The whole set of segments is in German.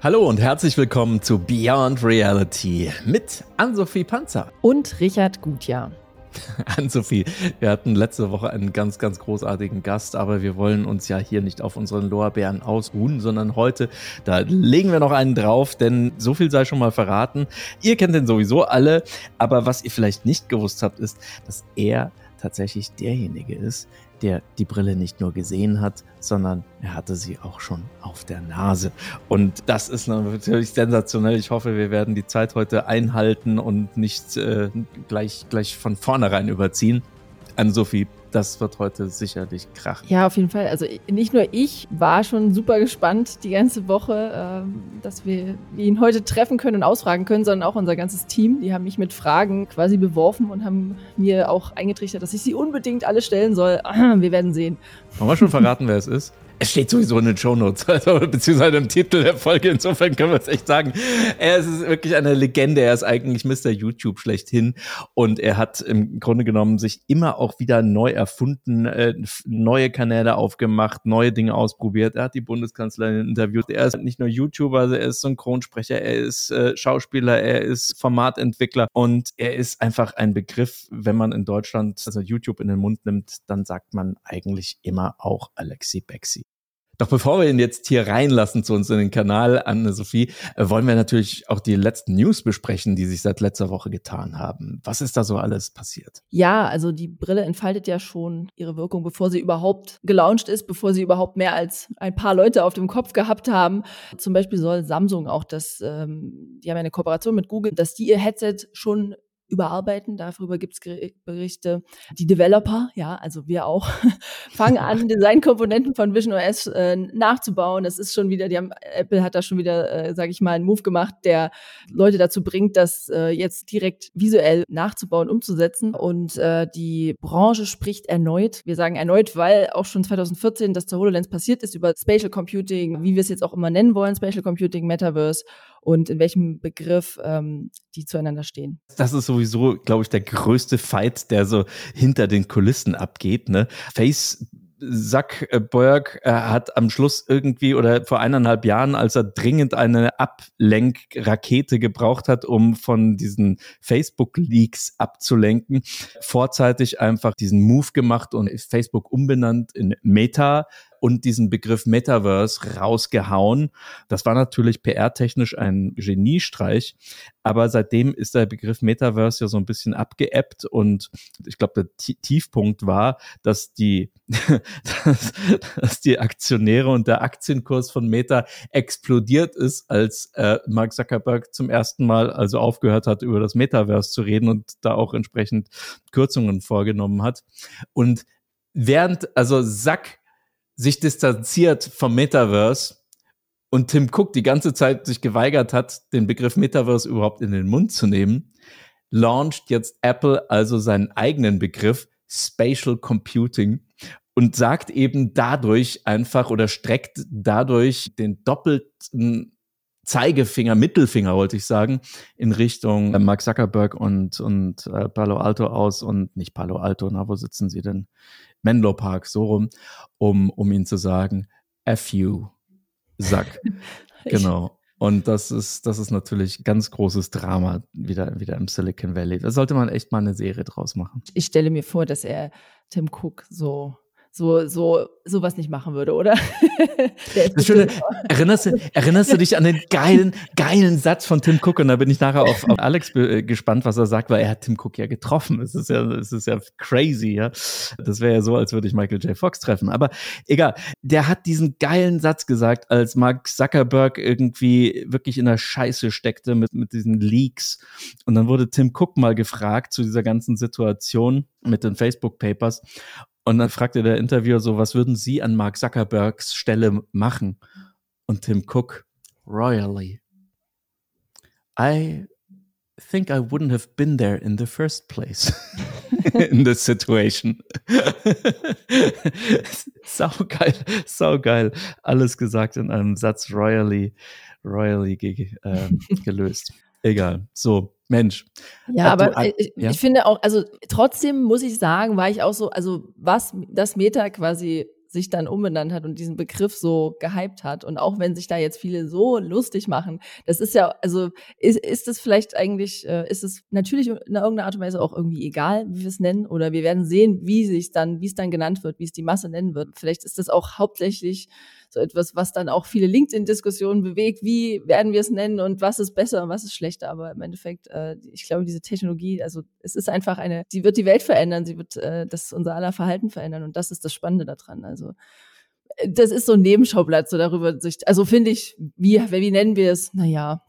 Hallo und herzlich willkommen zu Beyond Reality mit Anne-Sophie Panzer. Und Richard Gutjahr. Anne-Sophie, wir hatten letzte Woche einen ganz, ganz großartigen Gast, aber wir wollen uns ja hier nicht auf unseren Lorbeeren ausruhen, sondern heute, da legen wir noch einen drauf, denn so viel sei schon mal verraten. Ihr kennt den sowieso alle, aber was ihr vielleicht nicht gewusst habt, ist, dass er tatsächlich derjenige ist, der die Brille nicht nur gesehen hat, sondern er hatte sie auch schon auf der Nase. Und das ist natürlich sensationell. Ich hoffe, wir werden die Zeit heute einhalten und nicht gleich von vornherein überziehen. Anne-Sophie, das wird heute sicherlich krachen. Ja, auf jeden Fall. Also nicht nur ich war schon super gespannt die ganze Woche, dass wir ihn heute treffen können und ausfragen können, sondern auch unser ganzes Team. Die haben mich mit Fragen quasi beworfen und haben mir auch eingetrichtert, dass ich sie unbedingt alle stellen soll. Wir werden sehen. Haben wir schon verraten, wer es ist? Es steht sowieso in den Shownotes, also, beziehungsweise im Titel der Folge. Insofern können wir es echt sagen. Er ist wirklich eine Legende. Er ist eigentlich Mr. YouTube schlechthin. Und er hat im Grunde genommen sich immer auch wieder neu erfunden, neue Kanäle aufgemacht, neue Dinge ausprobiert. Er hat die Bundeskanzlerin interviewt. Er ist nicht nur YouTuber, also er ist Synchronsprecher, er ist Schauspieler, er ist Formatentwickler. Und er ist einfach ein Begriff, wenn man in Deutschland also YouTube in den Mund nimmt, dann sagt man eigentlich immer auch AlexiBexi. Doch bevor wir ihn jetzt hier reinlassen zu uns in den Kanal, Anne-Sophie, wollen wir natürlich auch die letzten News besprechen, die sich seit letzter Woche getan haben. Was ist da so alles passiert? Ja, also die Brille entfaltet ja schon ihre Wirkung, bevor sie überhaupt gelauncht ist, bevor sie überhaupt mehr als ein paar Leute auf dem Kopf gehabt haben. Zum Beispiel soll Samsung auch das, die haben ja eine Kooperation mit Google, dass die ihr Headset schon überarbeiten. Darüber gibt es Berichte. Die Developer, ja, also wir auch, fangen an, Designkomponenten von Vision OS nachzubauen. Das ist schon wieder, Apple hat da schon wieder, sage ich mal, einen Move gemacht, der Leute dazu bringt, das jetzt direkt visuell nachzubauen, umzusetzen. Und die Branche spricht erneut. Wir sagen erneut, weil auch schon 2014 das zur HoloLens passiert ist, über Spatial Computing, wie wir es jetzt auch immer nennen wollen, Spatial Computing, Metaverse und in welchem Begriff die zueinander stehen. Das ist sowieso, glaube ich, der größte Fight, der so hinter den Kulissen abgeht, ne? Zuckerberg hat am Schluss irgendwie oder vor 1,5 Jahren, als er dringend eine Ablenkrakete gebraucht hat, um von diesen Facebook-Leaks abzulenken, vorzeitig einfach diesen Move gemacht und Facebook umbenannt in Meta und diesen Begriff Metaverse rausgehauen. Das war natürlich PR-technisch ein Geniestreich, aber seitdem ist der Begriff Metaverse ja so ein bisschen abgeebbt und ich glaube, der Tiefpunkt war, dass die Aktionäre und der Aktienkurs von Meta explodiert ist, als Mark Zuckerberg zum ersten Mal also aufgehört hat, über das Metaverse zu reden und da auch entsprechend Kürzungen vorgenommen hat. Und während also Zuck sich distanziert vom Metaverse und Tim Cook die ganze Zeit sich geweigert hat, den Begriff Metaverse überhaupt in den Mund zu nehmen, launcht jetzt Apple also seinen eigenen Begriff Spatial Computing und sagt eben dadurch einfach oder streckt dadurch den doppelten Zeigefinger, Mittelfinger wollte ich sagen, in Richtung Mark Zuckerberg und Palo Alto aus und nicht Palo Alto, na wo sitzen sie denn? Menlo Park, so rum, um ihnen zu sagen, F you, Sack. Genau. Und das ist natürlich ganz großes Drama wieder im Silicon Valley. Da sollte man echt mal eine Serie draus machen. Ich stelle mir vor, dass er Tim Cook so was nicht machen würde, oder? Das Schöne, erinnerst du dich an den geilen Satz von Tim Cook? Und da bin ich nachher auf Alex gespannt, was er sagt, weil er hat Tim Cook ja getroffen. Es ist ja crazy, ja. Das wäre ja so, als würde ich Michael J. Fox treffen. Aber egal, der hat diesen geilen Satz gesagt, als Mark Zuckerberg irgendwie wirklich in der Scheiße steckte mit diesen Leaks. Und dann wurde Tim Cook mal gefragt zu dieser ganzen Situation mit den Facebook-Papers. Und dann fragte der Interviewer so, was würden Sie an Mark Zuckerbergs Stelle machen? Und Tim Cook, royally. I think I wouldn't have been there in the first place. In this situation. Saugeil. Alles gesagt in einem Satz, royally gelöst. Egal, so, Mensch. Ja, aber ich finde auch, also trotzdem muss ich sagen, war ich auch so, also was das Meta quasi sich dann umbenannt hat und diesen Begriff so gehypt hat. Und auch wenn sich da jetzt viele so lustig machen, das ist ja, also ist es vielleicht eigentlich, ist es natürlich in irgendeiner Art und Weise auch irgendwie egal, wie wir es nennen, oder wir werden sehen, wie es dann genannt wird, wie es die Masse nennen wird. Vielleicht ist das auch hauptsächlich so etwas, was dann auch viele LinkedIn-Diskussionen bewegt, wie werden wir es nennen und was ist besser und was ist schlechter, aber im Endeffekt, ich glaube, diese Technologie, also es ist einfach sie wird die Welt verändern, sie wird das unser aller Verhalten verändern und das ist das Spannende daran, also das ist so ein Nebenschauplatz, so darüber sich, also finde ich, wie nennen wir es? Naja,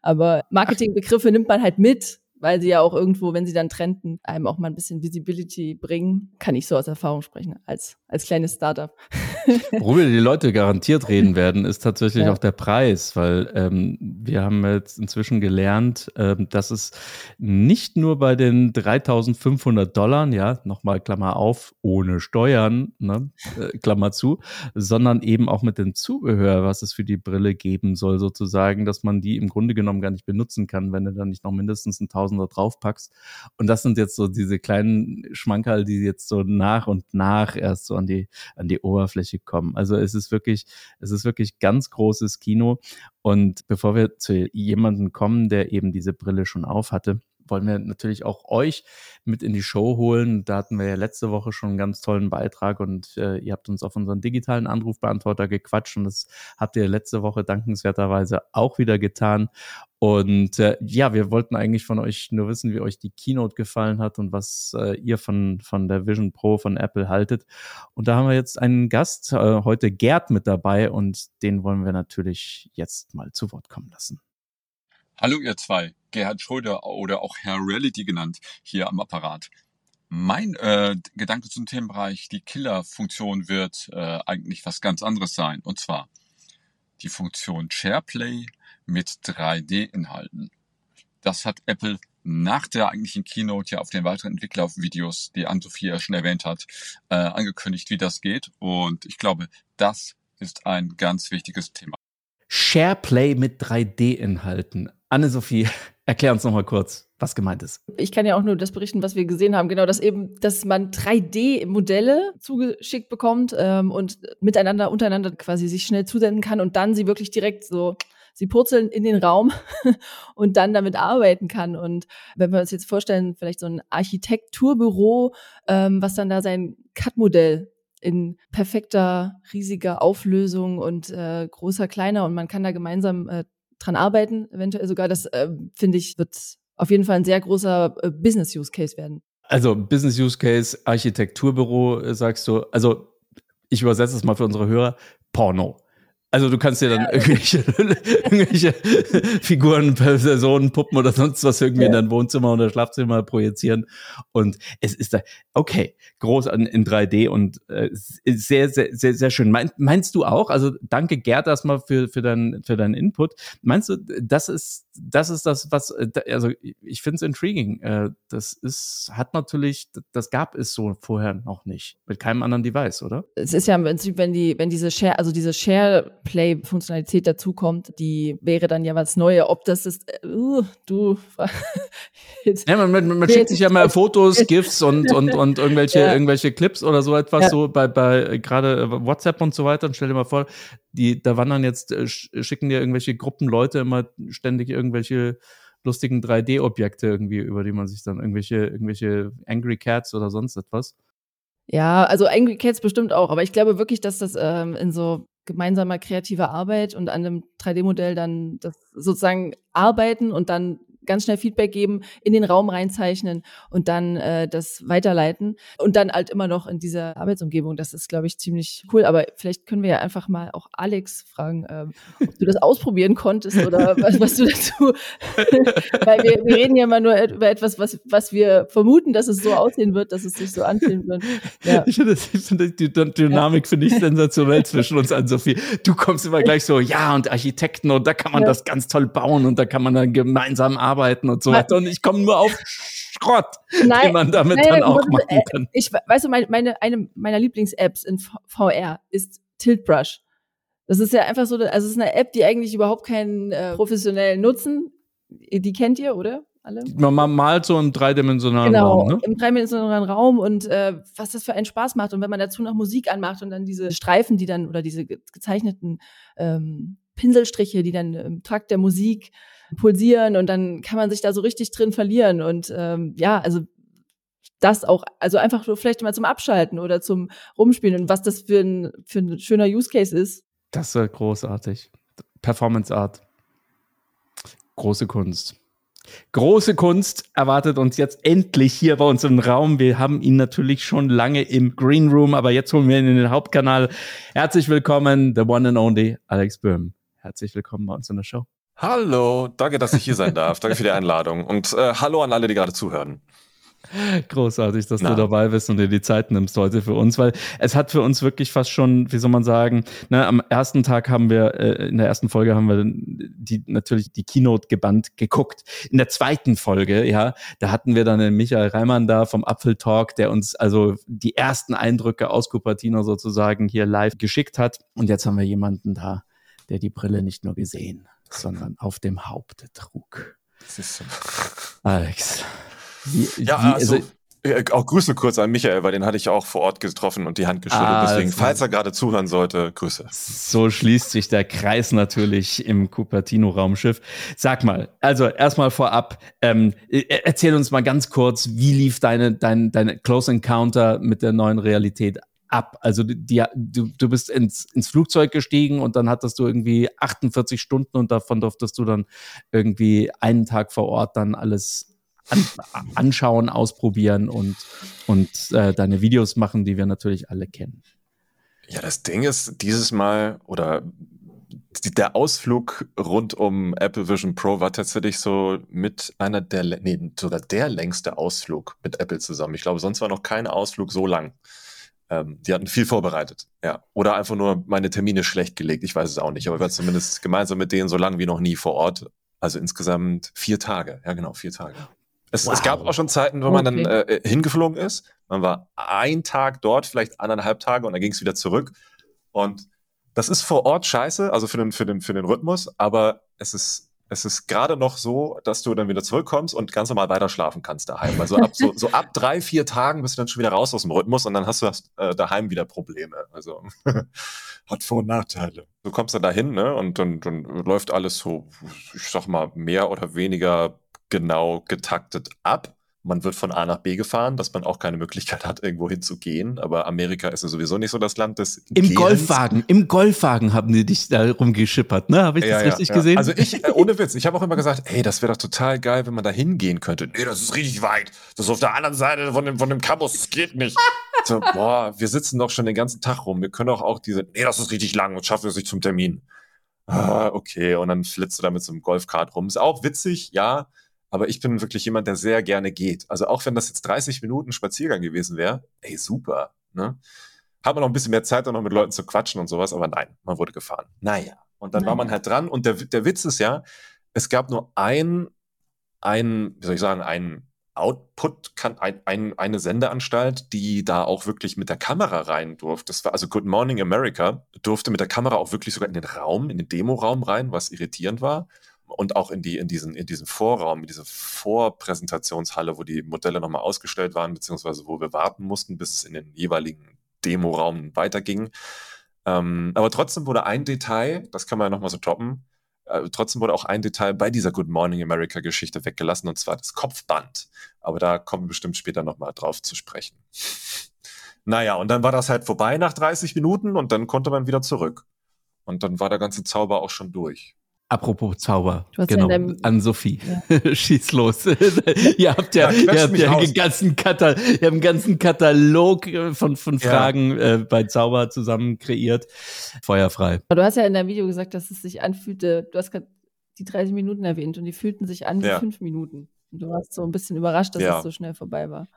aber Marketingbegriffe nimmt man halt mit, weil sie ja auch irgendwo, wenn sie dann trenden, einem auch mal ein bisschen Visibility bringen. Kann ich so aus Erfahrung sprechen, als kleines Startup. Worüber die Leute garantiert reden werden, ist tatsächlich auch der Preis, weil wir haben jetzt inzwischen gelernt, dass es nicht nur bei den $3.500, ja, nochmal Klammer auf, ohne Steuern, ne, Klammer zu, sondern eben auch mit dem Zubehör, was es für die Brille geben soll sozusagen, dass man die im Grunde genommen gar nicht benutzen kann, wenn du dann nicht noch mindestens ein Tausender draufpackst. Und das sind jetzt so diese kleinen Schmankerl, die jetzt so nach und nach erst so an die Oberfläche kommen. Also es ist wirklich ganz großes Kino. Und bevor wir zu jemandem kommen, der eben diese Brille schon auf hatte, wollen wir natürlich auch euch mit in die Show holen. Da hatten wir ja letzte Woche schon einen ganz tollen Beitrag und ihr habt uns auf unseren digitalen Anrufbeantworter gequatscht und das habt ihr letzte Woche dankenswerterweise auch wieder getan. Und wir wollten eigentlich von euch nur wissen, wie euch die Keynote gefallen hat und was ihr von der Vision Pro von Apple haltet. Und da haben wir jetzt einen Gast, heute Gerd, mit dabei und den wollen wir natürlich jetzt mal zu Wort kommen lassen. Hallo ihr zwei, Gerhard Schröder oder auch Herr Reality genannt, hier am Apparat. Mein Gedanke zum Themenbereich, die Killer-Funktion wird eigentlich was ganz anderes sein. Und zwar die Funktion SharePlay mit 3D-Inhalten. Das hat Apple nach der eigentlichen Keynote ja auf den weiteren Entwicklervideos, die Anne-Sophie ja schon erwähnt hat, angekündigt, wie das geht. Und ich glaube, das ist ein ganz wichtiges Thema. SharePlay mit 3D-Inhalten. Anne-Sophie, erklär uns nochmal kurz, was gemeint ist. Ich kann ja auch nur das berichten, was wir gesehen haben. Genau, dass man 3D-Modelle zugeschickt bekommt und untereinander quasi sich schnell zusenden kann und dann sie wirklich direkt so, sie purzeln in den Raum und dann damit arbeiten kann. Und wenn wir uns jetzt vorstellen, vielleicht so ein Architekturbüro, was dann da sein CAD-Modell in perfekter, riesiger Auflösung und großer, kleiner, und man kann da gemeinsam dran arbeiten, eventuell sogar. Das, finde ich, wird auf jeden Fall ein sehr großer Business-Use-Case werden. Also Business-Use-Case, Architekturbüro, sagst du, also ich übersetze es mal für unsere Hörer, Porno. Also du kannst dir dann irgendwelche Figuren, Personen, Puppen oder sonst was irgendwie in dein Wohnzimmer oder Schlafzimmer projizieren. Und es ist da, okay, groß in 3D und sehr, sehr, sehr, sehr schön. Meinst du auch, also danke Gerd erstmal für deinen Input, meinst du, das ist das, was, also ich finde es intriguing. Das gab es so vorher noch nicht. Mit keinem anderen Device, oder? Es ist ja im Prinzip, wenn diese SharePlay-Funktionalität dazukommt, die wäre dann ja was Neues. Ob das ist, du. Jetzt, ja, man schickt sich ja mal Fotos, GIFs und irgendwelche Clips oder so etwas, so bei gerade WhatsApp und so weiter. Und stell dir mal vor, da wandern jetzt, schicken dir irgendwelche Gruppen Leute immer ständig irgendwelche lustigen 3D-Objekte irgendwie, über die man sich dann irgendwelche Angry Cats oder sonst etwas. Ja, also Angry Cats bestimmt auch, aber ich glaube wirklich, dass das in so gemeinsamer kreativer Arbeit und an einem 3D-Modell dann das sozusagen arbeiten und dann ganz schnell Feedback geben, in den Raum reinzeichnen und dann das weiterleiten und dann halt immer noch in dieser Arbeitsumgebung. Das ist, glaube ich, ziemlich cool. Aber vielleicht können wir ja einfach mal auch Alex fragen, ob du das ausprobieren konntest oder was du dazu... Weil wir reden ja immer nur über etwas, was wir vermuten, dass es so aussehen wird, dass es sich so anfühlen wird. Ja. Die Dynamik finde ich sensationell zwischen uns, Anne-Sophie. Du kommst immer gleich so, ja, und Architekten und da kann man das ganz toll bauen und da kann man dann gemeinsam arbeiten und so weiter. Und ich komme nur auf Schrott, den man damit dann auch machen kann. Ich weiß, eine meiner Lieblings-Apps in VR ist Tiltbrush. Das ist ja einfach so, also es ist eine App, die eigentlich überhaupt keinen professionellen Nutzen, die kennt ihr, oder? alle. Man malt so im dreidimensionalen Raum, ne? Im dreidimensionalen Raum und was das für einen Spaß macht. Und wenn man dazu noch Musik anmacht und dann diese Streifen, die dann, oder diese gezeichneten Pinselstriche, die dann im Takt der Musik pulsieren und dann kann man sich da so richtig drin verlieren. Und ja, also das auch, also einfach so vielleicht mal zum Abschalten oder zum Rumspielen und was das für ein schöner Use Case ist. Das ist großartig. Performance Art. Große Kunst. Große Kunst erwartet uns jetzt endlich hier bei uns im Raum. Wir haben ihn natürlich schon lange im Green Room, aber jetzt holen wir ihn in den Hauptkanal. Herzlich willkommen, the one and only Alex Böhm. Herzlich willkommen bei uns in der Show. Hallo, danke, dass ich hier sein darf. Danke für die Einladung und hallo an alle, die gerade zuhören. Großartig, dass du dabei bist und dir die Zeit nimmst heute für uns, weil es hat für uns wirklich fast schon, wie soll man sagen, ne, am ersten Tag haben wir, in der ersten Folge haben wir natürlich die Keynote gebannt geguckt. In der zweiten Folge, ja, da hatten wir dann den Michael Reimann da vom Apfeltalk, der uns also die ersten Eindrücke aus Cupertino sozusagen hier live geschickt hat. Und jetzt haben wir jemanden da, der die Brille nicht nur gesehen, sondern auf dem Haupt trug. Das ist so. Alex. Auch Grüße kurz an Michael, weil den hatte ich auch vor Ort getroffen und die Hand geschüttelt. Deswegen, falls er gerade zuhören sollte, Grüße. So schließt sich der Kreis natürlich im Cupertino-Raumschiff. Sag mal, also erstmal vorab, erzähl uns mal ganz kurz, wie lief deine Close Encounter mit der neuen Realität ab? Also du bist ins Flugzeug gestiegen und dann hattest du irgendwie 48 Stunden und davon durftest du dann irgendwie einen Tag vor Ort dann alles anschauen, ausprobieren und deine Videos machen, die wir natürlich alle kennen. Ja, das Ding ist, dieses Mal oder der Ausflug rund um Apple Vision Pro war tatsächlich so mit einer der längste Ausflug mit Apple zusammen. Ich glaube, sonst war noch kein Ausflug so lang. Die hatten viel vorbereitet, ja. Oder einfach nur meine Termine schlecht gelegt, ich weiß es auch nicht, aber wir waren zumindest gemeinsam mit denen so lang wie noch nie vor Ort. Also insgesamt 4 Tage. Ja, genau, 4 Tage. Es gab auch schon Zeiten, wo man dann hingeflogen ist. Man war 1 Tag dort, vielleicht 1,5 Tage und dann ging es wieder zurück. Und das ist vor Ort scheiße, also für den Rhythmus. Aber es ist gerade noch so, dass du dann wieder zurückkommst und ganz normal weiter schlafen kannst daheim. Also ab 3-4 Tagen bist du dann schon wieder raus aus dem Rhythmus und dann hast du daheim wieder Probleme. Also hat Vor- und Nachteile. Du kommst dann dahin, ne, und dann läuft alles so, ich sag mal, mehr oder weniger genau getaktet ab. Man wird von A nach B gefahren, dass man auch keine Möglichkeit hat, irgendwo hinzugehen. Aber Amerika ist ja sowieso nicht so das Land des Gehens. Im Golfwagen haben die dich da rumgeschippert, ne? Habe ich das richtig gesehen? Also ich, ohne Witz, ich habe auch immer gesagt, hey, das wäre doch total geil, wenn man da hingehen könnte. Nee, das ist richtig weit. Das ist auf der anderen Seite von dem Campus, das geht nicht. So, boah, wir sitzen doch schon den ganzen Tag rum. Wir können doch auch nee, das ist richtig lang und schaffen wir es nicht zum Termin. Ah, okay, und dann flitzt du da mit so einem Golfkart rum. Ist auch witzig, ja. Aber ich bin wirklich jemand, der sehr gerne geht. Also auch wenn das jetzt 30 Minuten Spaziergang gewesen wäre, ey, super. Ne? Haben wir noch ein bisschen mehr Zeit, dann noch mit Leuten zu quatschen und sowas. Aber nein, man wurde gefahren. Naja. Und dann war man halt dran. Und der Witz ist ja, es gab nur einen Output, eine Sendeanstalt, die da auch wirklich mit der Kamera rein durfte. Das war also Good Morning America, durfte mit der Kamera auch wirklich sogar in den Raum, in den Demo-Raum rein, was irritierend war. Und auch in diesen Vorraum, in diese Vorpräsentationshalle, wo die Modelle nochmal ausgestellt waren, beziehungsweise wo wir warten mussten, bis es in den jeweiligen Demoraum weiterging. Aber trotzdem wurde ein Detail, das kann man ja nochmal so toppen, trotzdem wurde auch ein Detail bei dieser Good Morning America Geschichte weggelassen, und zwar das Kopfband. Aber da kommen wir bestimmt später nochmal drauf zu sprechen. Naja, und dann war das halt vorbei nach 30 Minuten und dann konnte man wieder zurück. Und dann war der ganze Zauber auch schon durch. Apropos Zauber, genau, ja, Anne-Sophie, schieß los. Ihr habt einen ganzen Katalog von Fragen bei Zauber zusammen kreiert. Feuerfrei. Du hast ja in deinem Video gesagt, dass es sich anfühlte, du hast gerade die 30 Minuten erwähnt und die fühlten sich an wie 5 Minuten. Und du warst so ein bisschen überrascht, dass es so schnell vorbei war.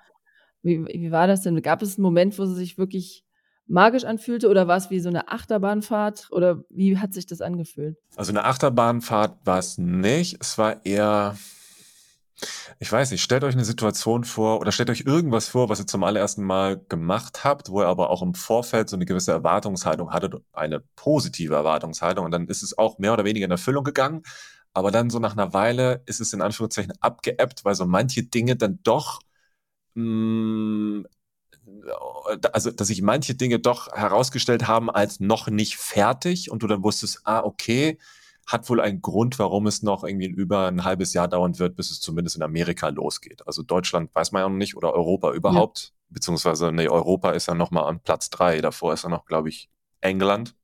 Wie war das denn? Gab es einen Moment, wo sie sich wirklich magisch anfühlte oder war es wie so eine Achterbahnfahrt oder wie hat sich das angefühlt? Also eine Achterbahnfahrt war es nicht, es war eher, ich weiß nicht, stellt euch eine Situation vor oder stellt euch irgendwas vor, was ihr zum allerersten Mal gemacht habt, wo ihr aber auch im Vorfeld so eine gewisse Erwartungshaltung hattet, eine positive Erwartungshaltung und dann ist es auch mehr oder weniger in Erfüllung gegangen, Aber dann so nach einer Weile ist es in Anführungszeichen abgeebbt, weil so manche Dinge dann doch, dass sich manche Dinge doch herausgestellt haben als noch nicht fertig und du dann wusstest, okay, hat wohl einen Grund, warum es noch irgendwie über ein halbes Jahr dauern wird, bis es zumindest in Amerika losgeht. Also Deutschland weiß man ja noch nicht oder Europa überhaupt, beziehungsweise Europa ist ja nochmal an Platz 3, davor ist ja noch, glaube ich, England,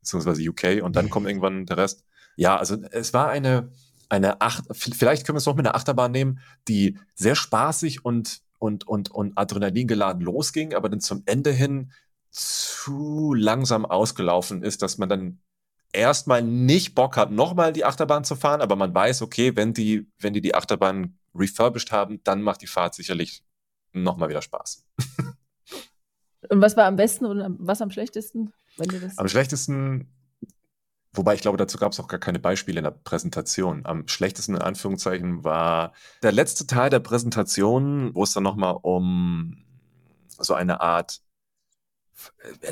beziehungsweise UK und dann kommt irgendwann der Rest. Ja, also es war vielleicht können wir es noch mit einer Achterbahn nehmen, die sehr spaßig und Adrenalin geladen losging, aber dann zum Ende hin zu langsam ausgelaufen ist, dass man dann erstmal nicht Bock hat, nochmal die Achterbahn zu fahren, aber man weiß, okay, wenn die Achterbahn refurbished haben, dann macht die Fahrt sicherlich nochmal wieder Spaß. Und was war am besten und was am schlechtesten? Am schlechtesten, wobei ich glaube, dazu gab es auch gar keine Beispiele in der Präsentation. Am schlechtesten in Anführungszeichen war der letzte Teil der Präsentation, wo es dann nochmal um so eine Art,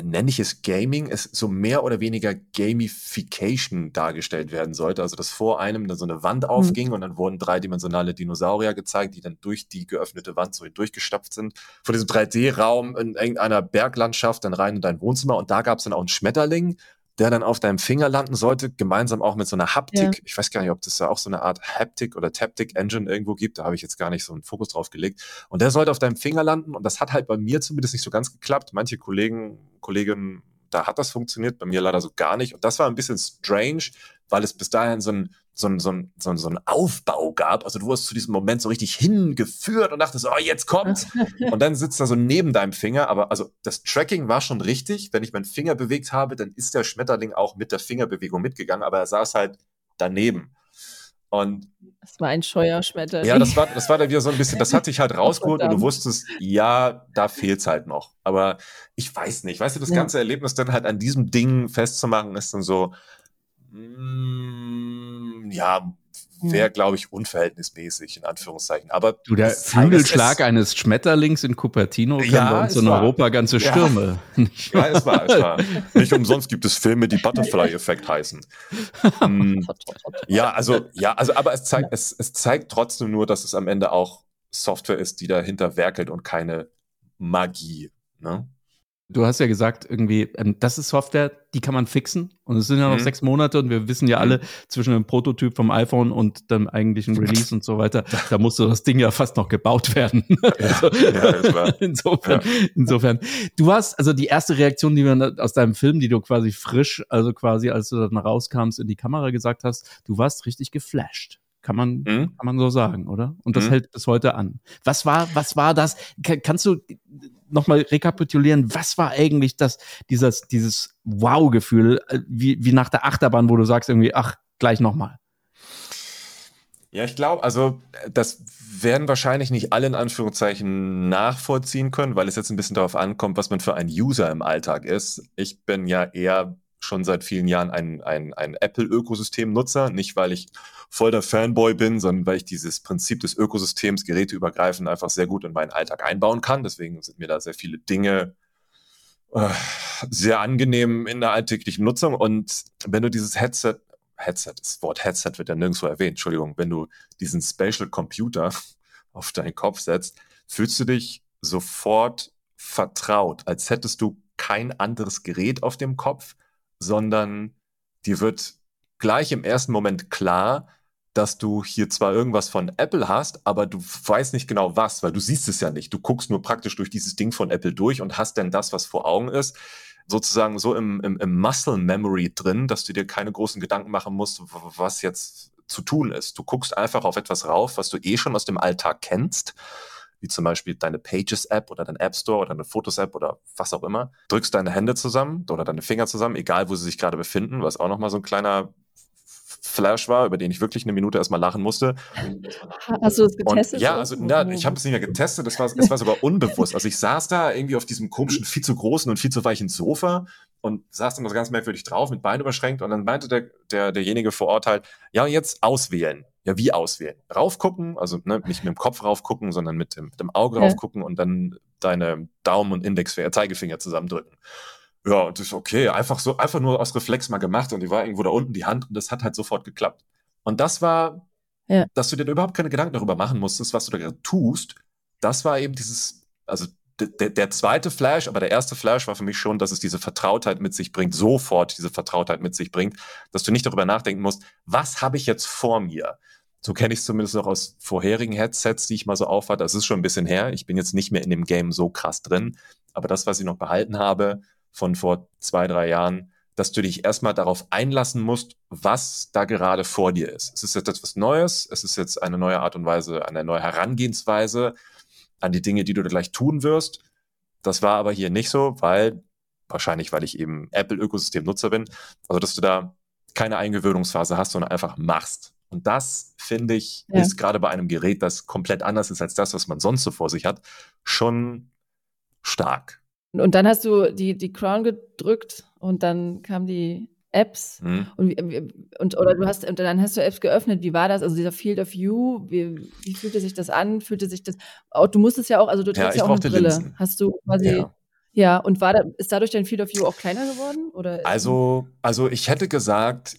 nenne ich es Gaming, es so mehr oder weniger Gamification dargestellt werden sollte. Also, dass vor einem dann so eine Wand aufging und dann wurden dreidimensionale Dinosaurier gezeigt, die dann durch die geöffnete Wand so durchgestapft sind. Von diesem 3D-Raum in irgendeiner Berglandschaft dann rein in dein Wohnzimmer und da gab es dann auch einen Schmetterling, der dann auf deinem Finger landen sollte, gemeinsam auch mit so einer Haptik. Ja. Ich weiß gar nicht, ob das ja auch so eine Art Haptik oder Taptic-Engine irgendwo gibt. Da habe ich jetzt gar nicht so einen Fokus drauf gelegt. Und der sollte auf deinem Finger landen. Und das hat halt bei mir zumindest nicht so ganz geklappt. Manche Kolleginnen, da hat das funktioniert. Bei mir leider so gar nicht. Und das war ein bisschen strange, weil es bis dahin so einen Aufbau gab. Also du wurdest zu diesem Moment so richtig hingeführt und dachtest, oh, jetzt kommt's. Und dann sitzt er so neben deinem Finger. Aber also das Tracking war schon richtig. Wenn ich meinen Finger bewegt habe, dann ist der Schmetterling auch mit der Fingerbewegung mitgegangen. Aber er saß halt daneben. Und das war ein scheuer Schmetterling. Ja, das war dann wieder so ein bisschen, das hat sich halt rausgeholt und du wusstest, ja, da fehlt's halt noch. Aber ich weiß nicht. Weißt du, das ganze Erlebnis dann halt an diesem Ding festzumachen, ist dann so, ja, wäre, glaube ich, unverhältnismäßig, in Anführungszeichen. Aber der Flügelschlag eines Schmetterlings in Cupertino kann bei uns in Europa ganze Stürme. Ja, es war. Nicht umsonst gibt es Filme, die Butterfly-Effekt heißen. Aber es zeigt trotzdem nur, dass es am Ende auch Software ist, die dahinter werkelt und keine Magie, ne? Du hast ja gesagt, irgendwie, das ist Software, die kann man fixen. Und es sind ja noch 6 Monate und wir wissen ja alle, zwischen dem Prototyp vom iPhone und dem eigentlichen Release und so weiter, da musste das Ding ja fast noch gebaut werden. Ja, also, insofern. Du hast, also die erste Reaktion, die wir aus deinem Film, die du quasi frisch, also quasi als du dann rauskamst, in die Kamera gesagt hast, du warst richtig geflasht. Kann man so sagen, oder? Und das hält bis heute an. Was war das? Kannst du nochmal rekapitulieren? Was war eigentlich dieses Wow-Gefühl, wie nach der Achterbahn, wo du sagst irgendwie, ach, gleich nochmal? Ja, ich glaube, also das werden wahrscheinlich nicht alle in Anführungszeichen nachvollziehen können, weil es jetzt ein bisschen darauf ankommt, was man für ein User im Alltag ist. Ich bin ja eher schon seit vielen Jahren ein Apple-Ökosystem-Nutzer. Nicht, weil ich voll der Fanboy bin, sondern weil ich dieses Prinzip des Ökosystems geräteübergreifend einfach sehr gut in meinen Alltag einbauen kann. Deswegen sind mir da sehr viele Dinge sehr angenehm in der alltäglichen Nutzung. Und wenn du dieses Headset, das Wort Headset wird ja nirgendwo erwähnt, Entschuldigung, wenn du diesen Spatial Computer auf deinen Kopf setzt, fühlst du dich sofort vertraut, als hättest du kein anderes Gerät auf dem Kopf, sondern dir wird gleich im ersten Moment klar, dass du hier zwar irgendwas von Apple hast, aber du weißt nicht genau was, weil du siehst es ja nicht. Du guckst nur praktisch durch dieses Ding von Apple durch und hast dann das, was vor Augen ist, sozusagen so im Muscle Memory drin, dass du dir keine großen Gedanken machen musst, was jetzt zu tun ist. Du guckst einfach auf etwas rauf, was du eh schon aus dem Alltag kennst, wie zum Beispiel deine Pages-App oder dein App-Store oder deine Fotos-App oder was auch immer, drückst deine Hände zusammen oder deine Finger zusammen, egal wo sie sich gerade befinden, was auch nochmal so ein kleiner Flash war, über den ich wirklich eine Minute erstmal lachen musste. Hast du das getestet? Und, ja, also ich habe es nicht mehr getestet, es war sogar unbewusst. Also ich saß da irgendwie auf diesem komischen, viel zu großen und viel zu weichen Sofa und saß dann so ganz merkwürdig drauf, mit Beinen überschränkt und dann meinte derjenige vor Ort halt, ja, jetzt auswählen. Ja, wie auswählen? Raufgucken, also nicht mit dem Kopf raufgucken, sondern mit dem Auge raufgucken und dann deine Daumen- und Zeigefinger zusammendrücken. Ja, und das ist okay, einfach nur aus Reflex mal gemacht und die war irgendwo da unten die Hand und das hat halt sofort geklappt. Und das war, dass du dir überhaupt keine Gedanken darüber machen musstest, was du da gerade tust. Das war eben dieses, also der zweite Flash, aber der erste Flash war für mich schon, dass es diese Vertrautheit mit sich bringt, sofort diese Vertrautheit mit sich bringt, dass du nicht darüber nachdenken musst, was habe ich jetzt vor mir? So kenne ich es zumindest noch aus vorherigen Headsets, die ich mal so aufhatte. Das ist schon ein bisschen her. Ich bin jetzt nicht mehr in dem Game so krass drin. Aber das, was ich noch behalten habe von vor 2-3 Jahren, dass du dich erstmal darauf einlassen musst, was da gerade vor dir ist. Es ist jetzt etwas Neues. Es ist jetzt eine neue Art und Weise, eine neue Herangehensweise an die Dinge, die du da gleich tun wirst. Das war aber hier nicht so, weil ich eben Apple-Ökosystem-Nutzer bin. Also, dass du da keine Eingewöhnungsphase hast, sondern einfach machst. Und das, finde ich, ist gerade bei einem Gerät, das komplett anders ist als das, was man sonst so vor sich hat, schon stark. Und dann hast du die Crown gedrückt und dann kamen die Apps. Und dann hast du Apps geöffnet. Wie war das? Also dieser Field of View, wie fühlte sich das an? Du musstest ja auch, also du trägst ja auch eine Brille. Linsen. Hast du quasi... Ja, und ist dadurch dein Field of View auch kleiner geworden? Oder? Also ich hätte gesagt...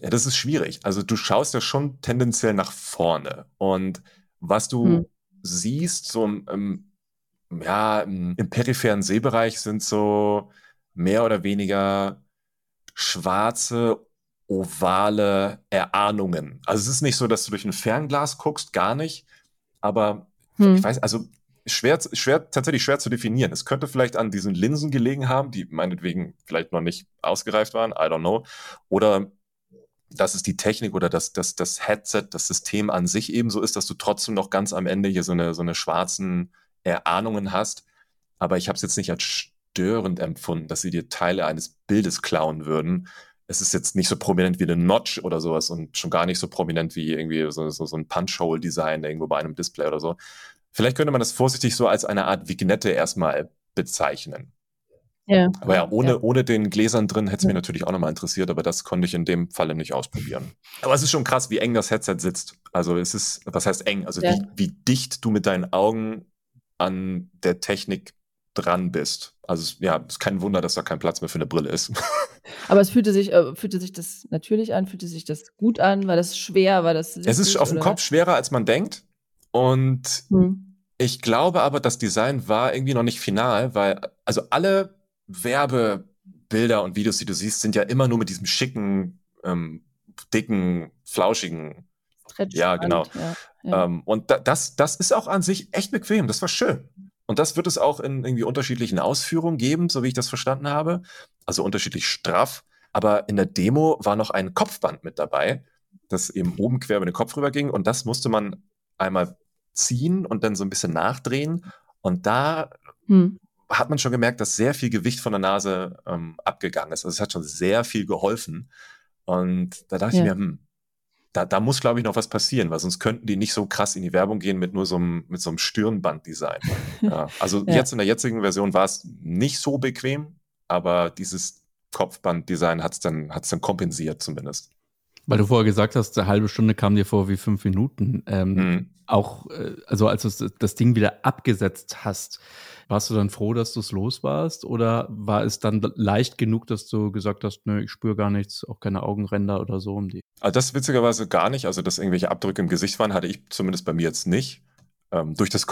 Ja, das ist schwierig. Also du schaust ja schon tendenziell nach vorne. Und was du siehst, so im peripheren Sehbereich sind so mehr oder weniger schwarze, ovale Erahnungen. Also es ist nicht so, dass du durch ein Fernglas guckst, gar nicht. Aber ich weiß, also schwer zu definieren. Es könnte vielleicht an diesen Linsen gelegen haben, die meinetwegen vielleicht noch nicht ausgereift waren, I don't know. Oder dass es die Technik oder das Headset, das System an sich eben so ist, dass du trotzdem noch ganz am Ende hier so eine schwarzen Erahnungen hast. Aber ich habe es jetzt nicht als störend empfunden, dass sie dir Teile eines Bildes klauen würden. Es ist jetzt nicht so prominent wie eine Notch oder sowas und schon gar nicht so prominent wie irgendwie so ein Punch-Hole-Design irgendwo bei einem Display oder so. Vielleicht könnte man das vorsichtig so als eine Art Vignette erstmal bezeichnen. Ja. Aber ohne den Gläsern drin hätte es mich natürlich auch nochmal interessiert, aber das konnte ich in dem Falle nicht ausprobieren. Aber es ist schon krass, wie eng das Headset sitzt. Also es ist, was heißt eng? Also wie dicht du mit deinen Augen an der Technik dran bist. Also es ist kein Wunder, dass da kein Platz mehr für eine Brille ist. Aber es fühlte sich das natürlich an, fühlte sich das gut an, war das schwer, war das... Es ist auf dem Kopf schwerer, als man denkt. Und ich glaube aber, das Design war irgendwie noch nicht final, weil also alle Werbebilder und Videos, die du siehst, sind ja immer nur mit diesem schicken, dicken, flauschigen. Ja, genau. Ja. Und das ist auch an sich echt bequem. Das war schön. Und das wird es auch in irgendwie unterschiedlichen Ausführungen geben, so wie ich das verstanden habe. Also unterschiedlich straff. Aber in der Demo war noch ein Kopfband mit dabei, das eben oben quer über den Kopf rüber ging. Und das musste man einmal ziehen und dann so ein bisschen nachdrehen. Und da hat man schon gemerkt, dass sehr viel Gewicht von der Nase abgegangen ist. Also es hat schon sehr viel geholfen. Und da dachte ich mir, da muss, glaube ich, noch was passieren, weil sonst könnten die nicht so krass in die Werbung gehen mit nur so einem Stirnband-Design. Ja. Also jetzt in der jetzigen Version war es nicht so bequem, aber dieses Kopfband-Design hat's dann kompensiert zumindest. Weil du vorher gesagt hast, eine halbe Stunde kam dir vor wie 5 Minuten. Auch, also als du das Ding wieder abgesetzt hast, warst du dann froh, dass du es los warst? Oder war es dann leicht genug, dass du gesagt hast, nö, ich spüre gar nichts, auch keine Augenränder oder so um die? Also das witzigerweise gar nicht. Also, dass irgendwelche Abdrücke im Gesicht waren, hatte ich zumindest bei mir jetzt nicht. Durch das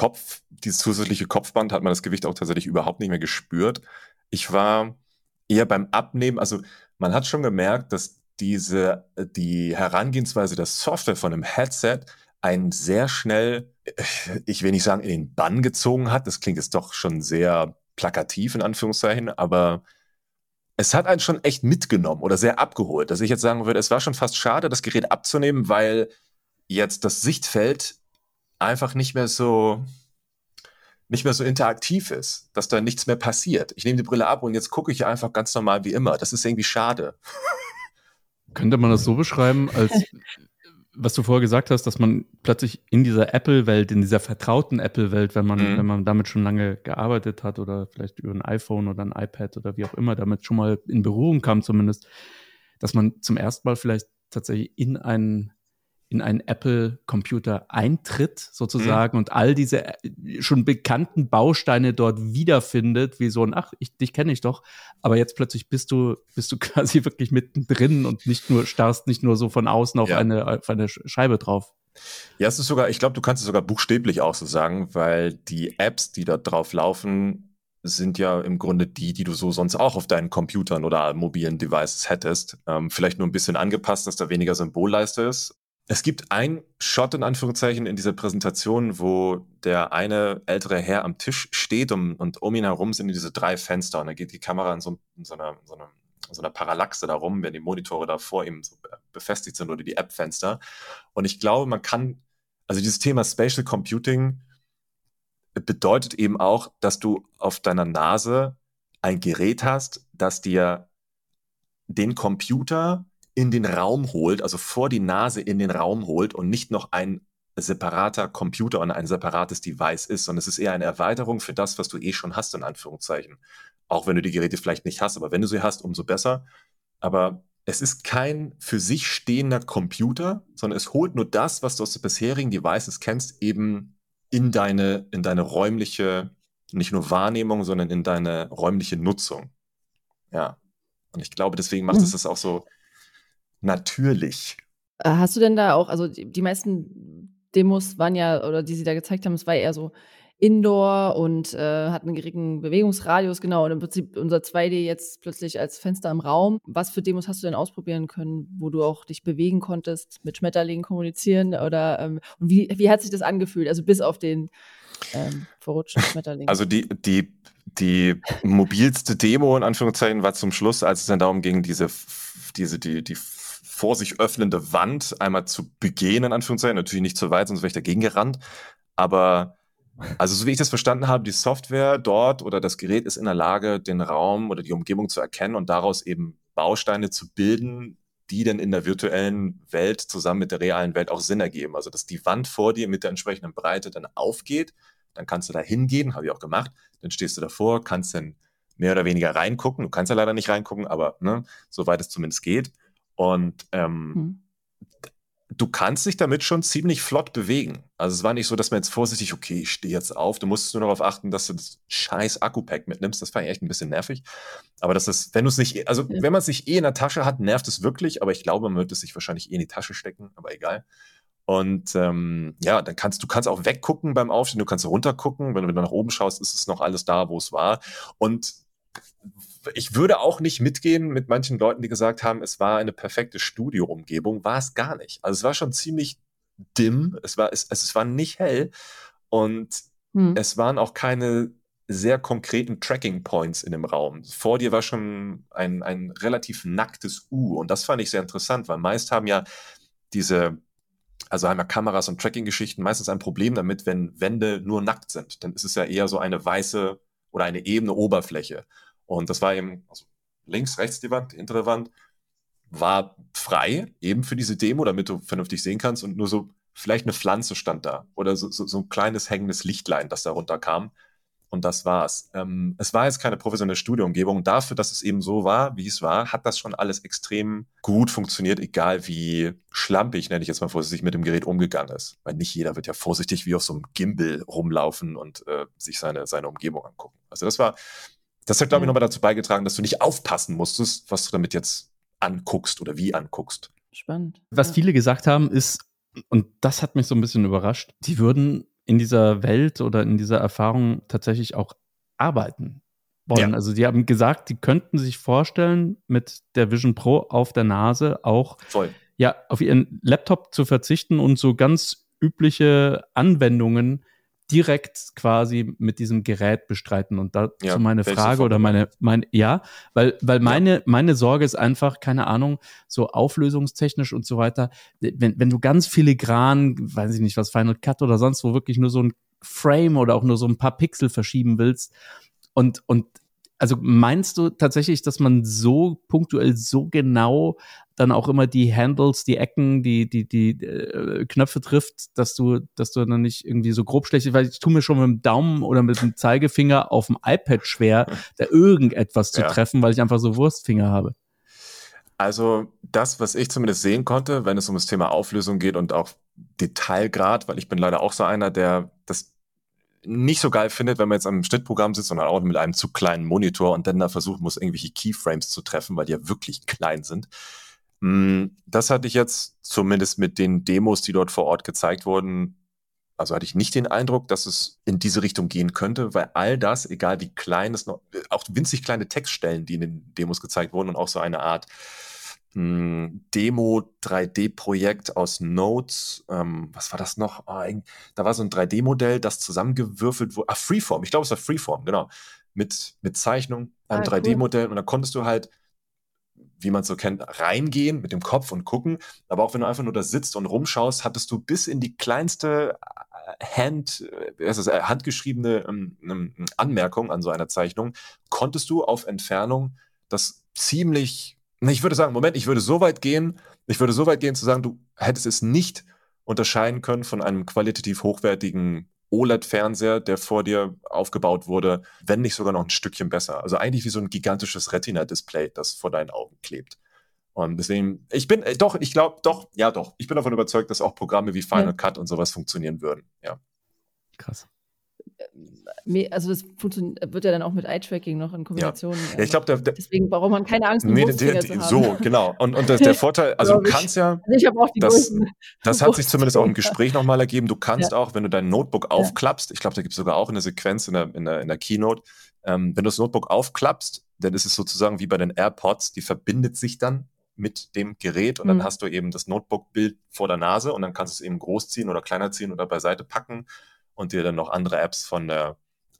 dieses zusätzliche Kopfband hat man das Gewicht auch tatsächlich überhaupt nicht mehr gespürt. Ich war eher beim Abnehmen, also man hat schon gemerkt, dass die Herangehensweise der Software von einem Headset einen sehr schnell, ich will nicht sagen, in den Bann gezogen hat. Das klingt jetzt doch schon sehr plakativ, in Anführungszeichen, aber es hat einen schon echt mitgenommen oder sehr abgeholt. Dass ich jetzt sagen würde, es war schon fast schade, das Gerät abzunehmen, weil jetzt das Sichtfeld einfach nicht mehr so interaktiv ist, dass da nichts mehr passiert. Ich nehme die Brille ab und jetzt gucke ich einfach ganz normal wie immer. Das ist irgendwie schade. Könnte man das so beschreiben, als was du vorher gesagt hast, dass man plötzlich in dieser Apple-Welt, in dieser vertrauten Apple-Welt, wenn man damit schon lange gearbeitet hat oder vielleicht über ein iPhone oder ein iPad oder wie auch immer, damit schon mal in Berührung kam zumindest, dass man zum ersten Mal vielleicht tatsächlich in einen in einen Apple-Computer eintritt sozusagen und all diese schon bekannten Bausteine dort wiederfindet, wie so ein, ach, dich kenne ich doch, aber jetzt plötzlich bist du quasi wirklich mittendrin und starrst nicht nur so von außen auf eine Scheibe drauf. Ja, es ist sogar, ich glaube, du kannst es sogar buchstäblich auch so sagen, weil die Apps, die da drauf laufen, sind ja im Grunde die du so sonst auch auf deinen Computern oder mobilen Devices hättest. Vielleicht nur ein bisschen angepasst, dass da weniger Symbolleiste ist. Es gibt einen Shot in Anführungszeichen in dieser Präsentation, wo der eine ältere Herr am Tisch steht und um ihn herum sind diese drei Fenster und da geht die Kamera in so einer Parallaxe da rum, wenn die Monitore da vor ihm so befestigt sind oder die App-Fenster. Und ich glaube, also dieses Thema Spatial Computing bedeutet eben auch, dass du auf deiner Nase ein Gerät hast, das dir den Computer in den Raum holt, also vor die Nase in den Raum holt und nicht noch ein separater Computer und ein separates Device ist, sondern es ist eher eine Erweiterung für das, was du eh schon hast, in Anführungszeichen. Auch wenn du die Geräte vielleicht nicht hast, aber wenn du sie hast, umso besser. Aber es ist kein für sich stehender Computer, sondern es holt nur das, was du aus den bisherigen Devices kennst, eben in deine räumliche, nicht nur Wahrnehmung, sondern in deine räumliche Nutzung. Ja. Und ich glaube, deswegen macht es das auch so natürlich. Hast du denn da auch, also die meisten Demos waren ja, oder die sie da gezeigt haben, es war eher so Indoor und hat einen geringen Bewegungsradius, genau. Und im Prinzip unser 2D jetzt plötzlich als Fenster im Raum. Was für Demos hast du denn ausprobieren können, wo du auch dich bewegen konntest, mit Schmetterlingen kommunizieren oder und wie hat sich das angefühlt? Also bis auf den verrutschten Schmetterling. Also die mobilste Demo in Anführungszeichen war zum Schluss, als es dann darum ging, die vor sich öffnende Wand einmal zu begehen, in Anführungszeichen. Natürlich nicht zu weit, sonst wäre ich dagegen gerannt. Aber also so wie ich das verstanden habe, die Software dort oder das Gerät ist in der Lage, den Raum oder die Umgebung zu erkennen und daraus eben Bausteine zu bilden, die dann in der virtuellen Welt zusammen mit der realen Welt auch Sinn ergeben. Also dass die Wand vor dir mit der entsprechenden Breite dann aufgeht, dann kannst du da hingehen, habe ich auch gemacht, dann stehst du davor, kannst dann mehr oder weniger reingucken. Du kannst ja leider nicht reingucken, aber ne, soweit es zumindest geht. Und du kannst dich damit schon ziemlich flott bewegen. Also es war nicht so, dass man jetzt vorsichtig, okay, ich stehe jetzt auf. Du musstest nur darauf achten, dass du das scheiß Akku-Pack mitnimmst. Das fand ich echt ein bisschen nervig. Aber das ist, wenn du es nicht, also wenn man es nicht in der Tasche hat, nervt es wirklich. Aber ich glaube, man wird es sich wahrscheinlich in die Tasche stecken. Aber egal. Und ja, dann kannst du auch weggucken beim Aufstehen. Du kannst runtergucken. Wenn du nach oben schaust, ist es noch alles da, wo es war. Und ich würde auch nicht mitgehen mit manchen Leuten, die gesagt haben, es war eine perfekte Studio-Umgebung. War es gar nicht. Also es war schon ziemlich dimm. Es war nicht hell. Und es waren auch keine sehr konkreten Tracking-Points in dem Raum. Vor dir war schon ein relativ nacktes U. Und das fand ich sehr interessant, weil meist haben ja Kameras und Tracking-Geschichten meistens ein Problem damit, wenn Wände nur nackt sind. Dann ist es ja eher so eine weiße oder eine ebene Oberfläche. Und das war eben, also links, rechts die Wand, die hintere Wand, war frei, eben für diese Demo, damit du vernünftig sehen kannst. Und nur so, vielleicht eine Pflanze stand da. Oder so ein kleines hängendes Lichtlein, das da runterkam. Und das war's. Es war jetzt keine professionelle Studioumgebung. Dafür, dass es eben so war, wie es war, hat das schon alles extrem gut funktioniert, egal wie schlampig, nenne ich jetzt mal vorsichtig, mit dem Gerät umgegangen ist. Weil nicht jeder wird ja vorsichtig wie auf so einem Gimbal rumlaufen und sich seine Umgebung angucken. Also das hat, glaube ich, nochmal dazu beigetragen, dass du nicht aufpassen musstest, was du damit jetzt anguckst oder wie anguckst. Spannend. Was viele gesagt haben ist, und das hat mich so ein bisschen überrascht, die würden in dieser Welt oder in dieser Erfahrung tatsächlich auch arbeiten wollen. Ja. Also die haben gesagt, die könnten sich vorstellen, mit der Vision Pro auf der Nase auch auf ihren Laptop zu verzichten und so ganz übliche Anwendungen direkt quasi mit diesem Gerät bestreiten. Und dazu meine Frage oder meine Sorge ist einfach, keine Ahnung, so auflösungstechnisch und so weiter, wenn du ganz filigran, weiß ich nicht, was Final Cut oder sonst wo wirklich nur so ein Frame oder auch nur so ein paar Pixel verschieben willst und also meinst du tatsächlich, dass man so punktuell, so genau dann auch immer die Handles, die Ecken, die Knöpfe trifft, dass du dann nicht irgendwie so grob schlecht, weil ich tue mir schon mit dem Daumen oder mit dem Zeigefinger auf dem iPad schwer, da irgendetwas zu treffen, weil ich einfach so Wurstfinger habe. Also das, was ich zumindest sehen konnte, wenn es um das Thema Auflösung geht und auch Detailgrad, weil ich bin leider auch so einer, der das nicht so geil findet, wenn man jetzt am Schnittprogramm sitzt und auch mit einem zu kleinen Monitor und dann da versuchen muss, irgendwelche Keyframes zu treffen, weil die ja wirklich klein sind. Das hatte ich jetzt zumindest mit den Demos, die dort vor Ort gezeigt wurden, also hatte ich nicht den Eindruck, dass es in diese Richtung gehen könnte, weil all das, egal wie klein es noch, auch winzig kleine Textstellen, die in den Demos gezeigt wurden und auch so eine Art Demo-3D-Projekt aus Notes, was war das noch? Oh, da war so ein 3D-Modell, das zusammengewürfelt wurde. Freeform, ich glaube, es war Freeform, genau. Mit Zeichnung, einem 3D-Modell und da konntest du halt, wie man es so kennt, reingehen mit dem Kopf und gucken. Aber auch wenn du einfach nur da sitzt und rumschaust, hattest du bis in die kleinste handgeschriebene Anmerkung an so einer Zeichnung, konntest du auf Entfernung das ziemlich, ich würde so weit gehen zu sagen, du hättest es nicht unterscheiden können von einem qualitativ hochwertigen OLED-Fernseher, der vor dir aufgebaut wurde, wenn nicht sogar noch ein Stückchen besser. Also eigentlich wie so ein gigantisches Retina-Display, das vor deinen Augen klebt. Und deswegen, ich bin davon überzeugt, dass auch Programme wie Final Cut und sowas funktionieren würden. Ja. Krass. Also das wird ja dann auch mit Eye-Tracking noch in Kombination. Ja. Ich glaube, deswegen braucht man keine Angst, so, genau. Und der Vorteil, also du kannst ja, ich habe auch die das hat sich zumindest auch im Gespräch nochmal ergeben, du kannst auch, wenn du dein Notebook aufklappst, ich glaube, da gibt es sogar auch eine Sequenz in der Keynote, wenn du das Notebook aufklappst, dann ist es sozusagen wie bei den AirPods, die verbindet sich dann mit dem Gerät und dann hast du eben das Notebook-Bild vor der Nase und dann kannst du es eben großziehen oder kleiner ziehen oder beiseite packen und dir dann noch andere Apps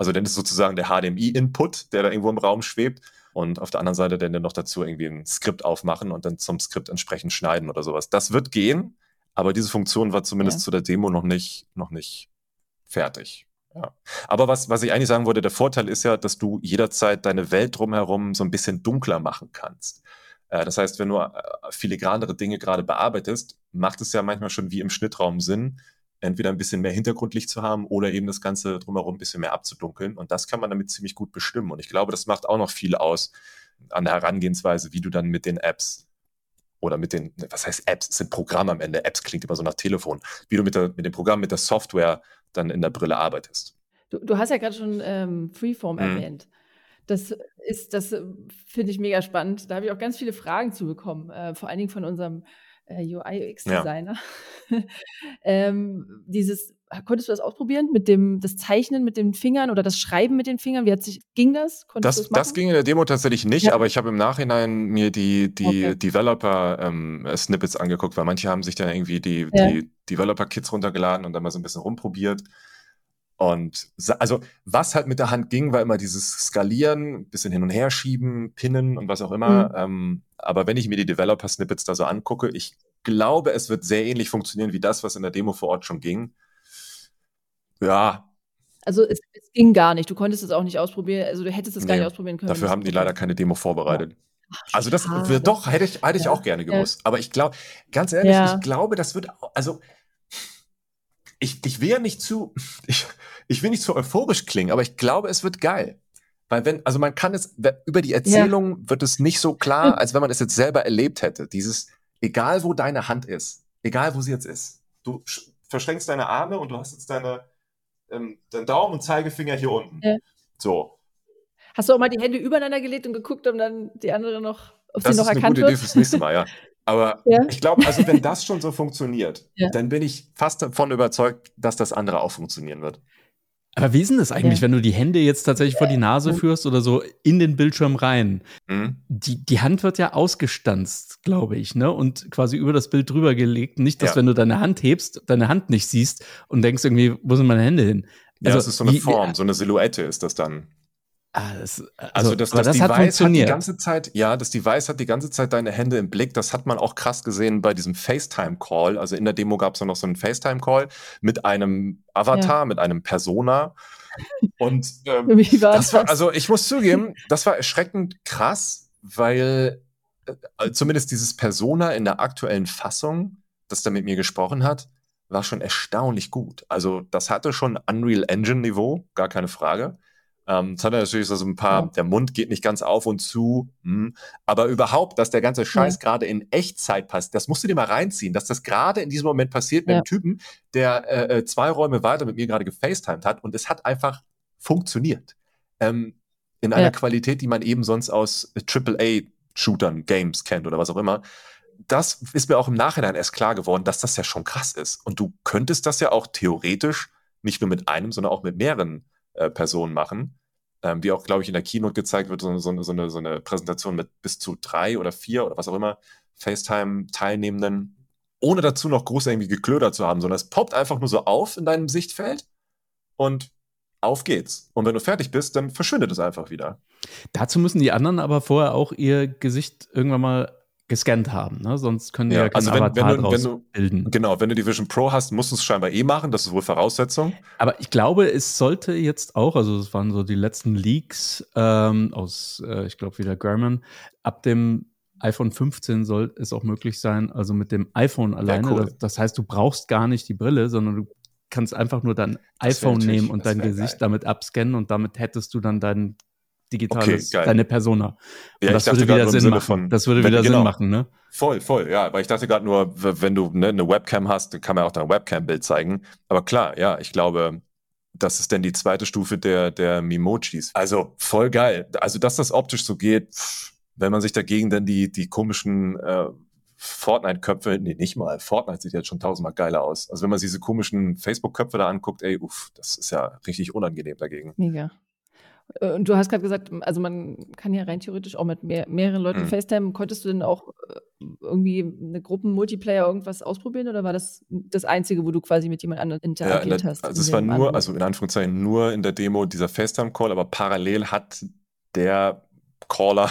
also dann ist sozusagen der HDMI-Input, der da irgendwo im Raum schwebt und auf der anderen Seite dann noch dazu irgendwie ein Skript aufmachen und dann zum Skript entsprechend schneiden oder sowas. Das wird gehen, aber diese Funktion war zumindest zu der Demo noch nicht fertig. Ja. Aber was ich eigentlich sagen wollte, der Vorteil ist ja, dass du jederzeit deine Welt drumherum so ein bisschen dunkler machen kannst. Das heißt, wenn du filigranere Dinge gerade bearbeitest, macht es ja manchmal schon wie im Schnittraum Sinn, entweder ein bisschen mehr Hintergrundlicht zu haben oder eben das Ganze drumherum ein bisschen mehr abzudunkeln. Und das kann man damit ziemlich gut bestimmen. Und ich glaube, das macht auch noch viel aus an der Herangehensweise, wie du dann mit den Apps oder mit den, was heißt Apps? Es sind Programme am Ende. Apps klingt immer so nach Telefon. Wie du mit dem Programm, mit der Software dann in der Brille arbeitest. Du hast ja gerade schon Freeform erwähnt. Das finde ich mega spannend. Da habe ich auch ganz viele Fragen zu bekommen, vor allen Dingen von unserem UI-UX-Designer. Ja. Konntest du das ausprobieren mit das Zeichnen mit den Fingern oder das Schreiben mit den Fingern? Ging das? Das ging in der Demo tatsächlich nicht, aber ich habe im Nachhinein mir die Developer-Snippets angeguckt, weil manche haben sich dann irgendwie die Developer-Kits runtergeladen und dann mal so ein bisschen rumprobiert. Und also was halt mit der Hand ging, war immer dieses Skalieren, bisschen hin und her schieben, pinnen und was auch immer. Aber wenn ich mir die Developer-Snippets da so angucke, ich glaube, es wird sehr ähnlich funktionieren wie das, was in der Demo vor Ort schon ging. Ja. Also es ging gar nicht. Du konntest es auch nicht ausprobieren. Also du hättest es gar nicht ausprobieren können. Dafür haben die leider keine Demo vorbereitet. Ja. Also das wird doch, hätte ich auch gerne gewusst. Aber ich glaube, ganz ehrlich, ich glaube, das wird, also ich will nicht zu euphorisch klingen, aber ich glaube, es wird geil. Weil man kann es, über die Erzählung wird es nicht so klar, als wenn man es jetzt selber erlebt hätte. Dieses, egal wo deine Hand ist, egal wo sie jetzt ist, du verschränkst deine Arme und du hast jetzt deinen Daumen und Zeigefinger hier unten. Ja. So. Hast du auch mal die Hände übereinander gelegt und geguckt, um dann die andere noch, ob sie noch erkannt wird? Das ist eine gute Idee fürs nächste Mal, ja. Aber ich glaube, also wenn das schon so funktioniert, dann bin ich fast davon überzeugt, dass das andere auch funktionieren wird. Aber wie ist denn das eigentlich, wenn du die Hände jetzt tatsächlich vor die Nase führst oder so in den Bildschirm rein? Die Hand wird ja ausgestanzt, glaube ich, ne? Und quasi über das Bild drüber gelegt. Nicht, dass wenn du deine Hand hebst, deine Hand nicht siehst und denkst irgendwie, wo sind meine Hände hin? Also, ja, das ist so eine Form, so eine Silhouette ist das dann. Das Device hat die ganze Zeit, deine Hände im Blick. Das hat man auch krass gesehen bei diesem FaceTime-Call. Also in der Demo gab es noch so einen FaceTime-Call mit einem Avatar, mit einem Persona. Und ich muss zugeben, das war erschreckend krass, weil zumindest dieses Persona in der aktuellen Fassung, das da mit mir gesprochen hat, war schon erstaunlich gut. Also das hatte schon Unreal Engine-Niveau, gar keine Frage. Das hat natürlich so ein paar, der Mund geht nicht ganz auf und zu, aber überhaupt, dass der ganze Scheiß gerade in Echtzeit passt, das musst du dir mal reinziehen, dass das gerade in diesem Moment passiert mit einem Typen, der 2 Räume weiter mit mir gerade gefacetimed hat, und es hat einfach funktioniert. In einer Qualität, die man eben sonst aus AAA-Shootern, Games kennt oder was auch immer. Das ist mir auch im Nachhinein erst klar geworden, dass das ja schon krass ist. Und du könntest das ja auch theoretisch nicht nur mit einem, sondern auch mit mehreren Personen machen. Wie auch, glaube ich, in der Keynote gezeigt wird, so eine Präsentation mit bis zu 3 oder 4 oder was auch immer FaceTime-Teilnehmenden, ohne dazu noch groß irgendwie geklödert zu haben, sondern es poppt einfach nur so auf in deinem Sichtfeld und auf geht's. Und wenn du fertig bist, dann verschwindet es einfach wieder. Dazu müssen die anderen aber vorher auch ihr Gesicht irgendwann mal gescannt haben, ne? Sonst können die ja keinen Avatar draus bilden. Genau, wenn du die Vision Pro hast, musst du es scheinbar machen, das ist wohl Voraussetzung. Aber ich glaube, es sollte jetzt auch, also das waren so die letzten Leaks aus, ich glaube wieder Garmin, ab dem iPhone 15 soll es auch möglich sein, also mit dem iPhone alleine, cool. Das heißt, du brauchst gar nicht die Brille, sondern du kannst einfach nur dein iPhone nehmen und dein Gesicht damit abscannen, und damit hättest du dann dein digitales, deine Persona. Ja, das würde wieder Sinn machen. Das würde wieder Sinn machen, ne? Voll, ja. Aber ich dachte gerade nur, wenn du eine Webcam hast, dann kann man auch dein Webcam-Bild zeigen. Aber klar, ja, ich glaube, das ist dann die zweite Stufe der Mimojis. Also voll geil. Also, dass das optisch so geht, wenn man sich dagegen dann die komischen Fortnite-Köpfe, nicht mal, Fortnite sieht jetzt schon 1000-mal geiler aus. Also wenn man sich diese komischen Facebook-Köpfe da anguckt, das ist ja richtig unangenehm dagegen. Mega. Und du hast gerade gesagt, also man kann ja rein theoretisch auch mit mehreren Leuten FaceTime. Konntest du denn auch irgendwie eine Gruppen-Multiplayer irgendwas ausprobieren, oder war das das Einzige, wo du quasi mit jemand anderem interagiert hast? Also es war nur, also in Anführungszeichen nur in der Demo dieser FaceTime-Call, aber parallel hat der Caller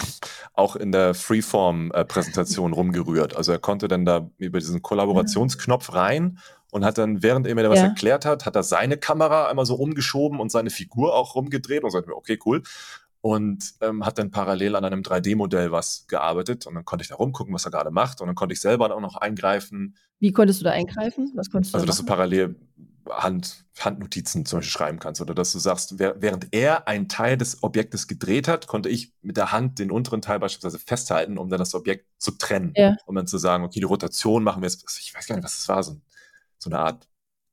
auch in der Freeform-Präsentation rumgerührt. Also er konnte dann da über diesen Kollaborationsknopf rein und hat dann, während er mir da was erklärt hat, hat er seine Kamera einmal so rumgeschoben und seine Figur auch rumgedreht und sagte mir, okay, cool. Und hat dann parallel an einem 3D-Modell was gearbeitet, und dann konnte ich da rumgucken, was er gerade macht, und dann konnte ich selber auch noch eingreifen. Wie konntest du da eingreifen? Was konntest du da machen? Dass du parallel Handnotizen zum Beispiel schreiben kannst, oder dass du sagst, während er einen Teil des Objektes gedreht hat, konnte ich mit der Hand den unteren Teil beispielsweise festhalten, um dann das Objekt zu trennen, um dann zu sagen, okay, die Rotation machen wir jetzt, ich weiß gar nicht, was das war, so eine Art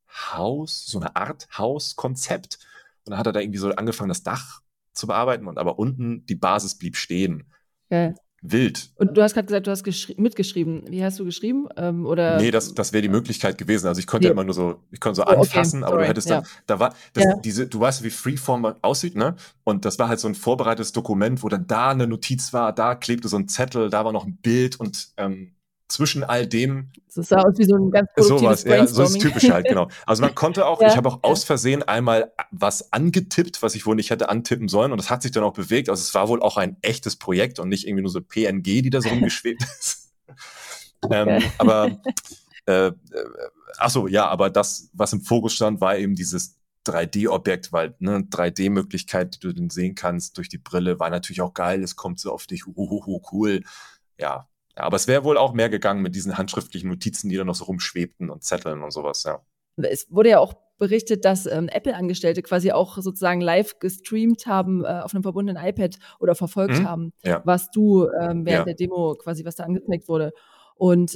Hauskonzept, und dann hat er da irgendwie so angefangen, das Dach zu bearbeiten, und aber unten die Basis blieb stehen. Geil. Wild. Und du hast gerade gesagt, du hast mitgeschrieben. Wie hast du geschrieben? Oder? Nee, das wäre die Möglichkeit gewesen. Also ich konnte immer nur so, anfassen, okay, aber du hättest dann, da war, diese, du weißt, wie Freeform aussieht, ne? Und das war halt so ein vorbereitetes Dokument, wo dann da eine Notiz war, da klebte so ein Zettel, da war noch ein Bild, und zwischen all dem. Das sah aus wie so ein ganz produktives Brainstorming. So ist typisch halt, genau. Also man konnte auch, ich habe auch aus Versehen einmal was angetippt, was ich wohl nicht hätte antippen sollen, und das hat sich dann auch bewegt. Also es war wohl auch ein echtes Projekt und nicht irgendwie nur so PNG, die da so rumgeschwebt ist. Aber das, was im Fokus stand, war eben dieses 3D-Objekt, weil eine 3D-Möglichkeit, die du dann sehen kannst durch die Brille, war natürlich auch geil, es kommt so auf dich, cool. Ja, aber es wäre wohl auch mehr gegangen mit diesen handschriftlichen Notizen, die da noch so rumschwebten, und Zetteln und sowas, Es wurde ja auch berichtet, dass Apple-Angestellte quasi auch sozusagen live gestreamt haben auf einem verbundenen iPad oder verfolgt haben, was du während der Demo quasi, was da angezeigt wurde. Und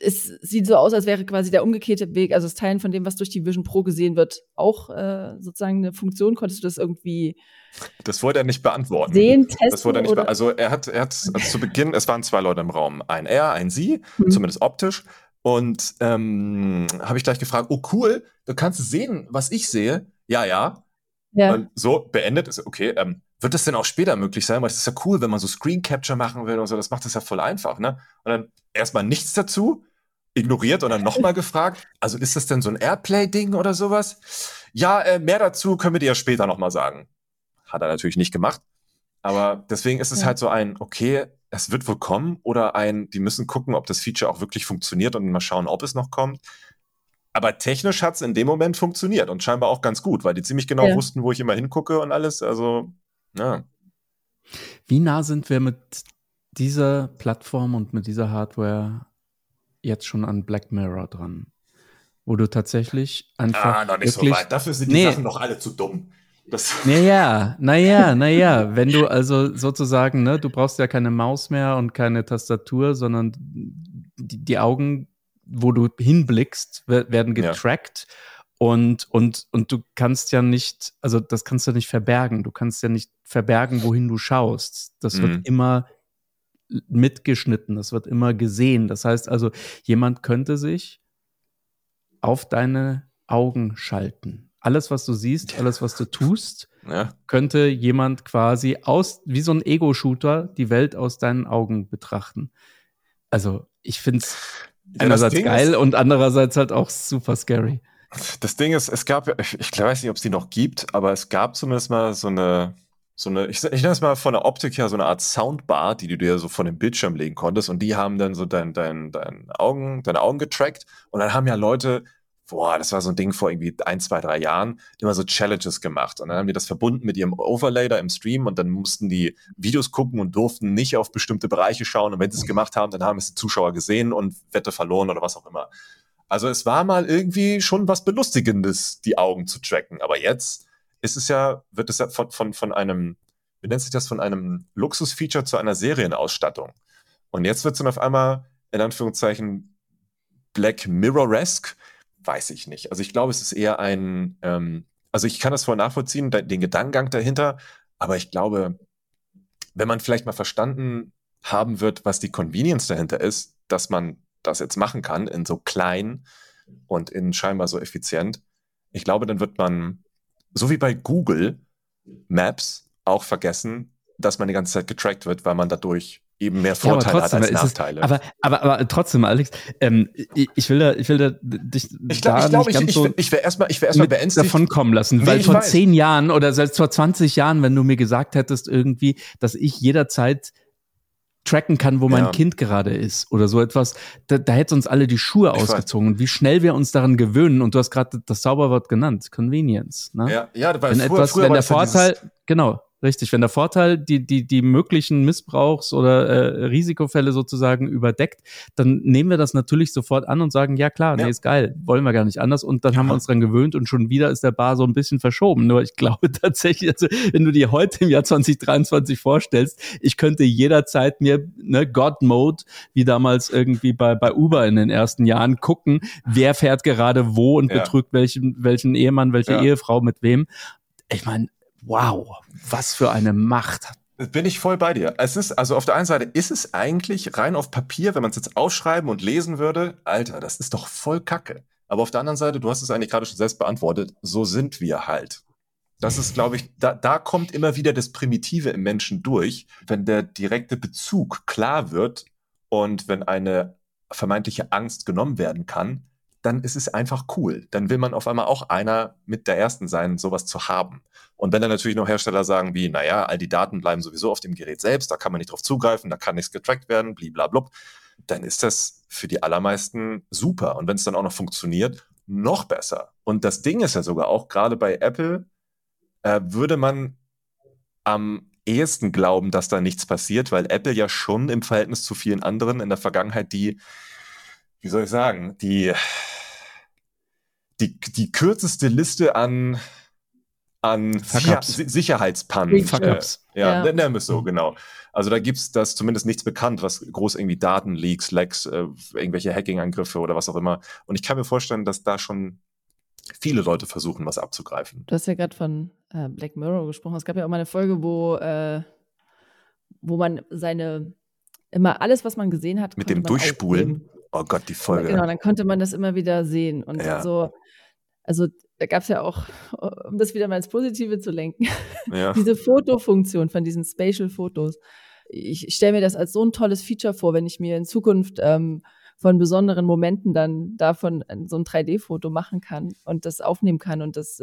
es sieht so aus, als wäre quasi der umgekehrte Weg, also das Teilen von dem, was durch die Vision Pro gesehen wird, auch sozusagen eine Funktion. Konntest du das irgendwie Das wollte er nicht beantworten. Sehen, testen, das wollte er nicht oder? Also er hat zu Beginn, es waren 2 Leute im Raum, ein er, ein sie, zumindest optisch. Und habe ich gleich gefragt, oh cool, du kannst sehen, was ich sehe. Ja. Und so beendet ist, okay, wird das denn auch später möglich sein? Weil es ist ja cool, wenn man so Screen Capture machen will und so, das macht das ja voll einfach, ne? Und dann erstmal nichts dazu, ignoriert und dann nochmal gefragt, also ist das denn so ein Airplay-Ding oder sowas? Ja, mehr dazu können wir dir ja später nochmal sagen. Hat er natürlich nicht gemacht, aber deswegen ist es halt so ein, okay, es wird wohl kommen, oder ein, die müssen gucken, ob das Feature auch wirklich funktioniert und mal schauen, ob es noch kommt. Aber technisch hat es in dem Moment funktioniert und scheinbar auch ganz gut, weil die ziemlich genau wussten, wo ich immer hingucke und alles, also Wie nah sind wir mit dieser Plattform und mit dieser Hardware jetzt schon an Black Mirror dran? Wo du tatsächlich einfach noch nicht so weit. Dafür sind die Sachen noch alle zu dumm. Naja, wenn du also sozusagen, ne, du brauchst ja keine Maus mehr und keine Tastatur, sondern die Augen, wo du hinblickst, werden getrackt. Und du kannst ja nicht, also das kannst du nicht verbergen. Du kannst ja nicht verbergen, wohin du schaust. Das wird immer mitgeschnitten, das wird immer gesehen. Das heißt also, jemand könnte sich auf deine Augen schalten. Alles, was du siehst, alles, was du tust, könnte jemand quasi wie so ein Ego-Shooter, die Welt aus deinen Augen betrachten. Also, ich finde es einerseits geil und andererseits halt auch super scary. Das Ding ist, es gab, ich weiß nicht, ob es die noch gibt, aber es gab zumindest mal so eine ich nenne es mal von der Optik her, so eine Art Soundbar, die du dir so von dem Bildschirm legen konntest, und die haben dann so deine Augen getrackt, und dann haben ja Leute, boah, das war so ein Ding vor irgendwie 1, 2, 3 Jahren, immer so Challenges gemacht, und dann haben die das verbunden mit ihrem Overlay da im Stream, und dann mussten die Videos gucken und durften nicht auf bestimmte Bereiche schauen, und wenn sie es gemacht haben, dann haben es die Zuschauer gesehen und Wette verloren oder was auch immer. Also es war mal irgendwie schon was Belustigendes, die Augen zu tracken. Aber jetzt ist es ja, wird es ja von einem, wie nennt sich das, von einem Luxusfeature zu einer Serienausstattung. Und jetzt wird es dann auf einmal, in Anführungszeichen, Black Mirror-esque, weiß ich nicht. Also ich glaube, es ist eher ein, also ich kann das voll nachvollziehen, den Gedankengang dahinter, aber ich glaube, wenn man vielleicht mal verstanden haben wird, was die Convenience dahinter ist, dass man das jetzt machen kann, in so klein und in scheinbar so effizient. Ich glaube, dann wird man, so wie bei Google Maps, auch vergessen, dass man die ganze Zeit getrackt wird, weil man dadurch eben mehr Vorteile hat als Nachteile. Aber trotzdem, Alex, ich will da dich ich wäre erstmal beängstigt davon kommen lassen, weil vor 10 Jahren oder selbst vor 20 Jahren, wenn du mir gesagt hättest irgendwie, dass ich jederzeit tracken kann, wo mein Kind gerade ist oder so etwas, da hätte uns alle die Schuhe ausgezogen. Und wie schnell wir uns daran gewöhnen, und du hast gerade das Zauberwort genannt, Convenience. Ne? Ja, weil wenn der Vorteil, genau, richtig, wenn der Vorteil die möglichen Missbrauchs- oder Risikofälle sozusagen überdeckt, dann nehmen wir das natürlich sofort an und sagen, ja klar, nee, ist geil, wollen wir gar nicht anders, und dann haben wir uns dran gewöhnt, und schon wieder ist der Bar so ein bisschen verschoben. Nur ich glaube tatsächlich, also, wenn du dir heute im Jahr 2023 vorstellst, ich könnte jederzeit mir, ne, God-Mode, wie damals irgendwie bei Uber in den ersten Jahren, gucken, wer fährt gerade wo und betrügt welchen Ehemann, welche Ehefrau mit wem. Ich meine, wow, was für eine Macht. Bin ich voll bei dir. Es ist, also auf der einen Seite ist es eigentlich rein auf Papier, wenn man es jetzt aufschreiben und lesen würde, Alter, das ist doch voll Kacke. Aber auf der anderen Seite, du hast es eigentlich gerade schon selbst beantwortet, so sind wir halt. Das ist, glaube ich, da kommt immer wieder das Primitive im Menschen durch, wenn der direkte Bezug klar wird und wenn eine vermeintliche Angst genommen werden kann, dann ist es einfach cool. Dann will man auf einmal auch einer mit der Ersten sein, sowas zu haben. Und wenn dann natürlich noch Hersteller sagen wie, naja, all die Daten bleiben sowieso auf dem Gerät selbst, da kann man nicht drauf zugreifen, da kann nichts getrackt werden, bliblablub, dann ist das für die allermeisten super. Und wenn es dann auch noch funktioniert, noch besser. Und das Ding ist ja sogar auch, gerade bei Apple würde man am ehesten glauben, dass da nichts passiert, weil Apple ja schon im Verhältnis zu vielen anderen in der Vergangenheit die, wie soll ich sagen, die kürzeste Liste an Sicherheitspannen. Fuck-ups. Nennen wir es so, genau. Also da gibt's das zumindest nichts bekannt, was groß irgendwie Datenleaks, Lags, irgendwelche Hacking-Angriffe oder was auch immer. Und ich kann mir vorstellen, dass da schon viele Leute versuchen, was abzugreifen. Du hast ja gerade von Black Mirror gesprochen. Es gab ja auch mal eine Folge, wo man immer alles, was man gesehen hat, mit dem Durchspulen aufnehmen. Oh Gott, die Folge. Genau, dann konnte man das immer wieder sehen. Und so, also da gab es ja auch, um das wieder mal ins Positive zu lenken, diese Fotofunktion von diesen Spatial-Fotos. Ich stelle mir das als so ein tolles Feature vor, wenn ich mir in Zukunft von besonderen Momenten dann davon so ein 3D-Foto machen kann und das aufnehmen kann und das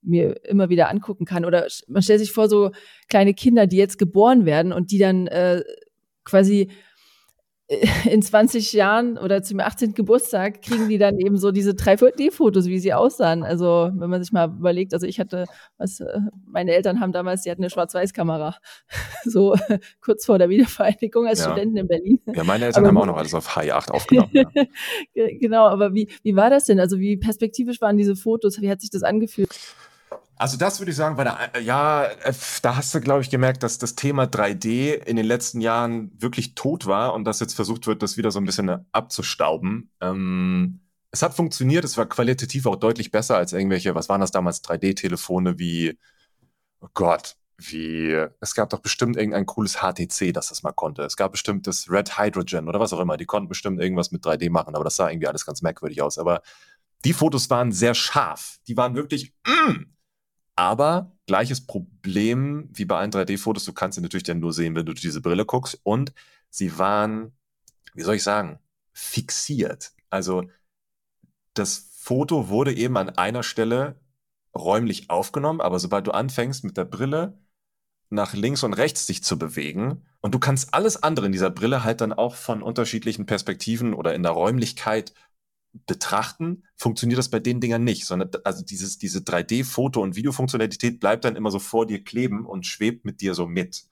mir immer wieder angucken kann. Oder man stellt sich vor, so kleine Kinder, die jetzt geboren werden und die dann quasi in 20 Jahren oder zum 18. Geburtstag kriegen die dann eben so diese 3D-Fotos, wie sie aussahen. Also wenn man sich mal überlegt, also ich hatte, meine Eltern haben damals, die hatten eine Schwarz-Weiß-Kamera, so kurz vor der Wiedervereinigung als Studenten in Berlin. Ja, meine Eltern haben auch noch alles auf Hi8 aufgenommen. Genau, aber wie war das denn? Also wie perspektivisch waren diese Fotos? Wie hat sich das angefühlt? Also das würde ich sagen, weil da hast du, glaube ich, gemerkt, dass das Thema 3D in den letzten Jahren wirklich tot war und dass jetzt versucht wird, das wieder so ein bisschen abzustauben. Es hat funktioniert, es war qualitativ auch deutlich besser als irgendwelche, was waren das damals, 3D-Telefone wie, oh Gott, es gab doch bestimmt irgendein cooles HTC, das das mal konnte. Es gab bestimmt das Red Hydrogen oder was auch immer, die konnten bestimmt irgendwas mit 3D machen, aber das sah irgendwie alles ganz merkwürdig aus. Aber die Fotos waren sehr scharf, die waren wirklich... Aber gleiches Problem wie bei allen 3D-Fotos, du kannst sie natürlich dann nur sehen, wenn du durch diese Brille guckst. Und sie waren, wie soll ich sagen, fixiert. Also das Foto wurde eben an einer Stelle räumlich aufgenommen, aber sobald du anfängst mit der Brille nach links und rechts dich zu bewegen und du kannst alles andere in dieser Brille halt dann auch von unterschiedlichen Perspektiven oder in der Räumlichkeit betrachten, funktioniert das bei den Dingern nicht, sondern also diese 3D-Foto- und Videofunktionalität bleibt dann immer so vor dir kleben und schwebt mit dir so mit.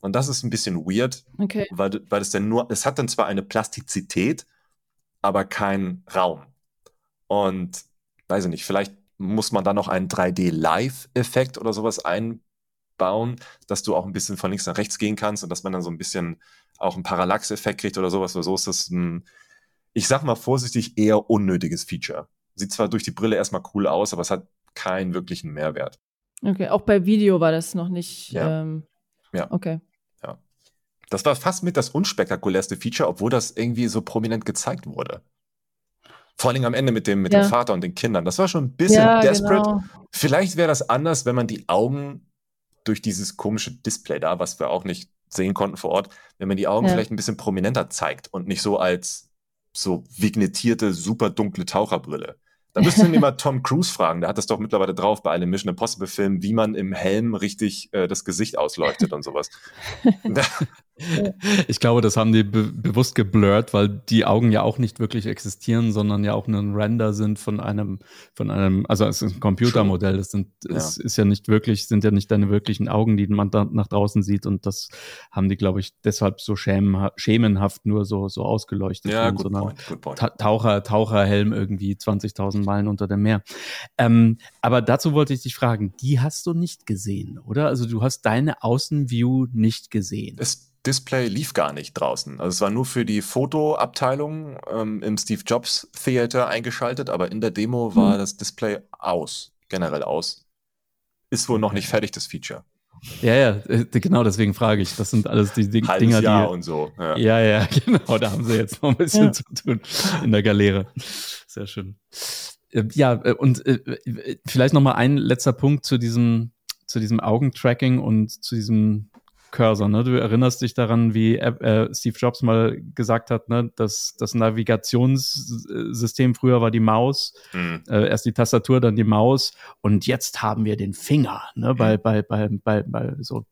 Und das ist ein bisschen weird, okay. weil es hat dann zwar eine Plastizität, aber keinen Raum. Und weiß ich nicht, vielleicht muss man da noch einen 3D-Live-Effekt oder sowas einbauen, dass du auch ein bisschen von links nach rechts gehen kannst und dass man dann so ein bisschen auch einen Parallax-Effekt kriegt oder sowas, weil so ist das ein, ich sag mal vorsichtig, eher unnötiges Feature. Sieht zwar durch die Brille erstmal cool aus, aber es hat keinen wirklichen Mehrwert. Okay, auch bei Video war das noch nicht... Ja. Okay. Ja. Das war fast mit das unspektakulärste Feature, obwohl das irgendwie so prominent gezeigt wurde. Vor allem am Ende mit dem Vater und den Kindern. Das war schon ein bisschen desperate. Genau. Vielleicht wäre das anders, wenn man die Augen durch dieses komische Display da, was wir auch nicht sehen konnten vor Ort, wenn man die Augen vielleicht ein bisschen prominenter zeigt und nicht so als... so vignettierte, super dunkle Taucherbrille. Da müsste man mal Tom Cruise fragen, der hat das doch mittlerweile drauf bei einem Mission Impossible Film, wie man im Helm richtig das Gesicht ausleuchtet und sowas. Ich glaube, das haben die bewusst geblurrt, weil die Augen ja auch nicht wirklich existieren, sondern ja auch ein Render sind von einem, also es ist ein Computermodell, sind ja nicht deine wirklichen Augen, die man da nach draußen sieht, und das haben die, glaube ich, deshalb so schemenhaft nur so ausgeleuchtet. Ja, gut, so point. Taucherhelm irgendwie 20.000 Meilen unter dem Meer. Aber dazu wollte ich dich fragen, die hast du nicht gesehen, oder? Also du hast deine Außenview nicht gesehen. Das Display lief gar nicht draußen. Also es war nur für die Fotoabteilung im Steve Jobs Theater eingeschaltet, aber in der Demo war das Display aus, generell aus. Ist wohl noch nicht fertig, das Feature. Ja, genau, deswegen frage ich. Das sind alles die Dinger, Jahr die... und so. Ja, genau, da haben sie jetzt noch ein bisschen zu tun in der Galeere. Sehr schön. Ja, und vielleicht noch mal ein letzter Punkt zu diesem Augentracking und zu diesem Cursor, ne? Du erinnerst dich daran, wie Steve Jobs mal gesagt hat, ne? Dass das Navigationssystem früher war die Maus, erst die Tastatur, dann die Maus, und jetzt haben wir den Finger, ne? Bei so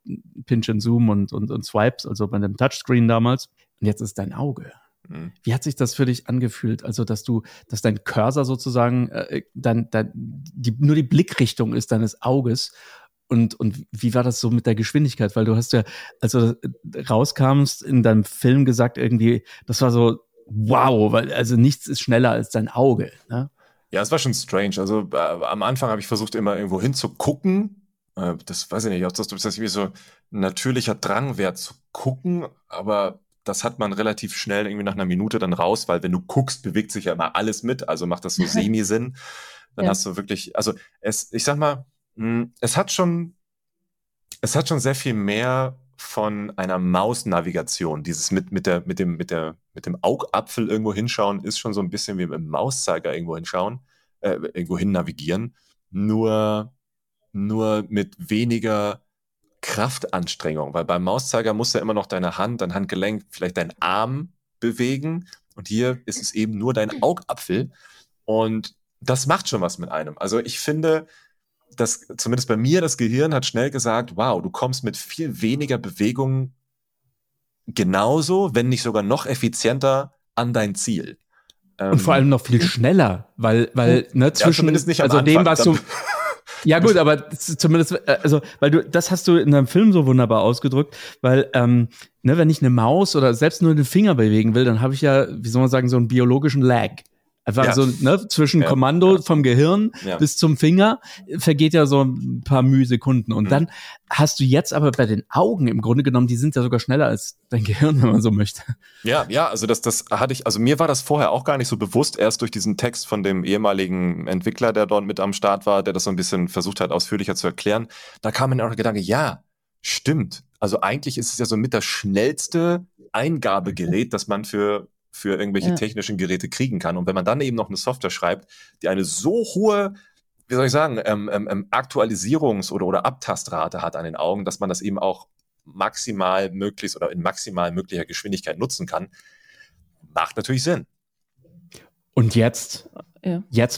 Pinch and Zoom und Swipes, also bei dem Touchscreen damals. Und jetzt ist dein Auge. Wie hat sich das für dich angefühlt? Also, dass dein Cursor sozusagen nur die Blickrichtung ist deines Auges. Und wie war das so mit der Geschwindigkeit? Weil du hast ja, als du rauskamst, in deinem Film gesagt, irgendwie, das war so, wow, weil also nichts ist schneller als dein Auge. Ne? Ja, es war schon strange. Also am Anfang habe ich versucht, immer irgendwo hinzugucken. Das weiß ich nicht, ob das irgendwie so ein natürlicher Drang wäre, zu gucken, aber das hat man relativ schnell irgendwie nach einer Minute dann raus, weil wenn du guckst, bewegt sich ja immer alles mit, also macht das so Semi-Sinn. Dann hast du wirklich, also ich sag mal, es hat schon sehr viel mehr von einer Mausnavigation. Dieses mit dem Augapfel irgendwo hinschauen ist schon so ein bisschen wie mit dem Mauszeiger irgendwo hinschauen, irgendwo hin navigieren. Nur mit weniger Kraftanstrengung, weil beim Mauszeiger musst du ja immer noch deine Hand, dein Handgelenk, vielleicht deinen Arm bewegen, und hier ist es eben nur dein Augapfel, und das macht schon was mit einem. Also ich finde, dass zumindest bei mir das Gehirn hat schnell gesagt, wow, du kommst mit viel weniger Bewegung genauso, wenn nicht sogar noch effizienter an dein Ziel. Und vor allem noch viel schneller, weil ne, zwischen, ja, nicht also Anfang, dem, was du... Ja gut, aber zumindest, also, weil das hast du in deinem Film so wunderbar ausgedrückt, weil wenn ich eine Maus oder selbst nur den Finger bewegen will, dann habe ich ja, wie soll man sagen, so einen biologischen Lag. Einfach so, ne, zwischen Kommando vom Gehirn bis zum Finger vergeht ja so ein paar Mühsekunden. Und dann hast du jetzt aber bei den Augen im Grunde genommen, die sind ja sogar schneller als dein Gehirn, wenn man so möchte. Ja, also das hatte ich, also mir war das vorher auch gar nicht so bewusst, erst durch diesen Text von dem ehemaligen Entwickler, der dort mit am Start war, der das so ein bisschen versucht hat, ausführlicher zu erklären. Da kam mir auch der Gedanke, ja, stimmt. Also eigentlich ist es ja so mit das schnellste Eingabegerät, das man für irgendwelche technischen Geräte kriegen kann. Und wenn man dann eben noch eine Software schreibt, die eine so hohe, wie soll ich sagen, Aktualisierungs- oder Abtastrate hat an den Augen, dass man das eben auch maximal möglichst oder in maximal möglicher Geschwindigkeit nutzen kann, macht natürlich Sinn. Und jetzt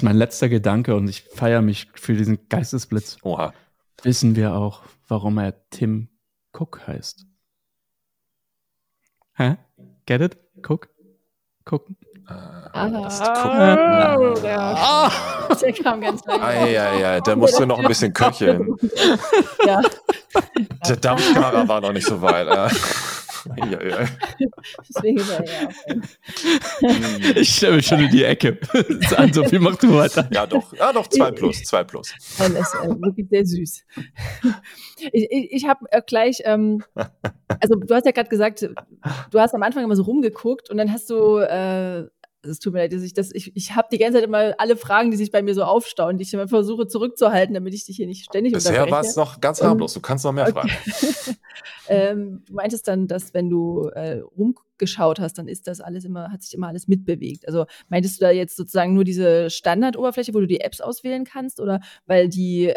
mein letzter Gedanke, und ich feiere mich für diesen Geistesblitz. Oha. Wissen wir auch, warum er Tim Cook heißt? Hä? Get it? Cook? Gucken. Das Gucken. Der kam ganz lange. Ja, der musste noch ein bisschen köcheln. Ja. Der Dampfkarrer war noch nicht so weit. Deswegen war er ja. Ich stelle mich schon in die Ecke. Anne-Sophie, mach du weiter. Ja, doch, 2+. Nein, ist wirklich sehr süß. Ich habe gleich, also du hast ja gerade gesagt, du hast am Anfang immer so rumgeguckt und dann hast du, es tut mir leid, dass ich habe die ganze Zeit immer alle Fragen, die sich bei mir so aufstauen, die ich immer versuche zurückzuhalten, damit ich dich hier nicht ständig unterbreche. Bisher war es noch ganz harmlos, du kannst noch mehr fragen. Du meintest dann, dass wenn du rumgeschaut hast, dann ist das alles immer, hat sich immer alles mitbewegt. Also meintest du da jetzt sozusagen nur diese Standardoberfläche, wo du die Apps auswählen kannst, oder weil die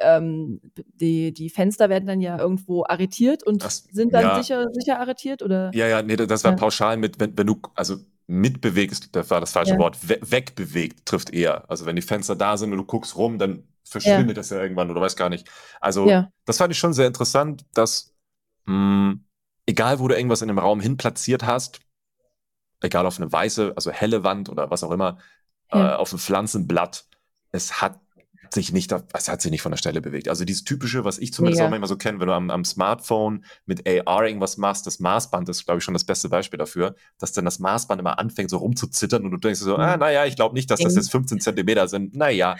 Fenster werden dann ja irgendwo arretiert und sind dann sicher arretiert, oder? Nee, das war pauschal mit, wenn du, also mitbewegst, das war das falsche Wort, wegbewegt trifft eher. Also wenn die Fenster da sind und du guckst rum, dann verschwindet das ja irgendwann oder weiß gar nicht. Also das fand ich schon sehr interessant, dass egal, wo du irgendwas in dem Raum hin platziert hast, egal auf eine weiße, also helle Wand oder was auch immer, auf ein Pflanzenblatt, es hat sich nicht von der Stelle bewegt. Also dieses Typische, was ich zumindest auch manchmal so kenne, wenn du am Smartphone mit AR irgendwas machst, das Maßband ist, glaube ich, schon das beste Beispiel dafür, dass dann das Maßband immer anfängt so rumzuzittern und du denkst so, ich glaube nicht, dass das jetzt 15 Zentimeter sind. Null.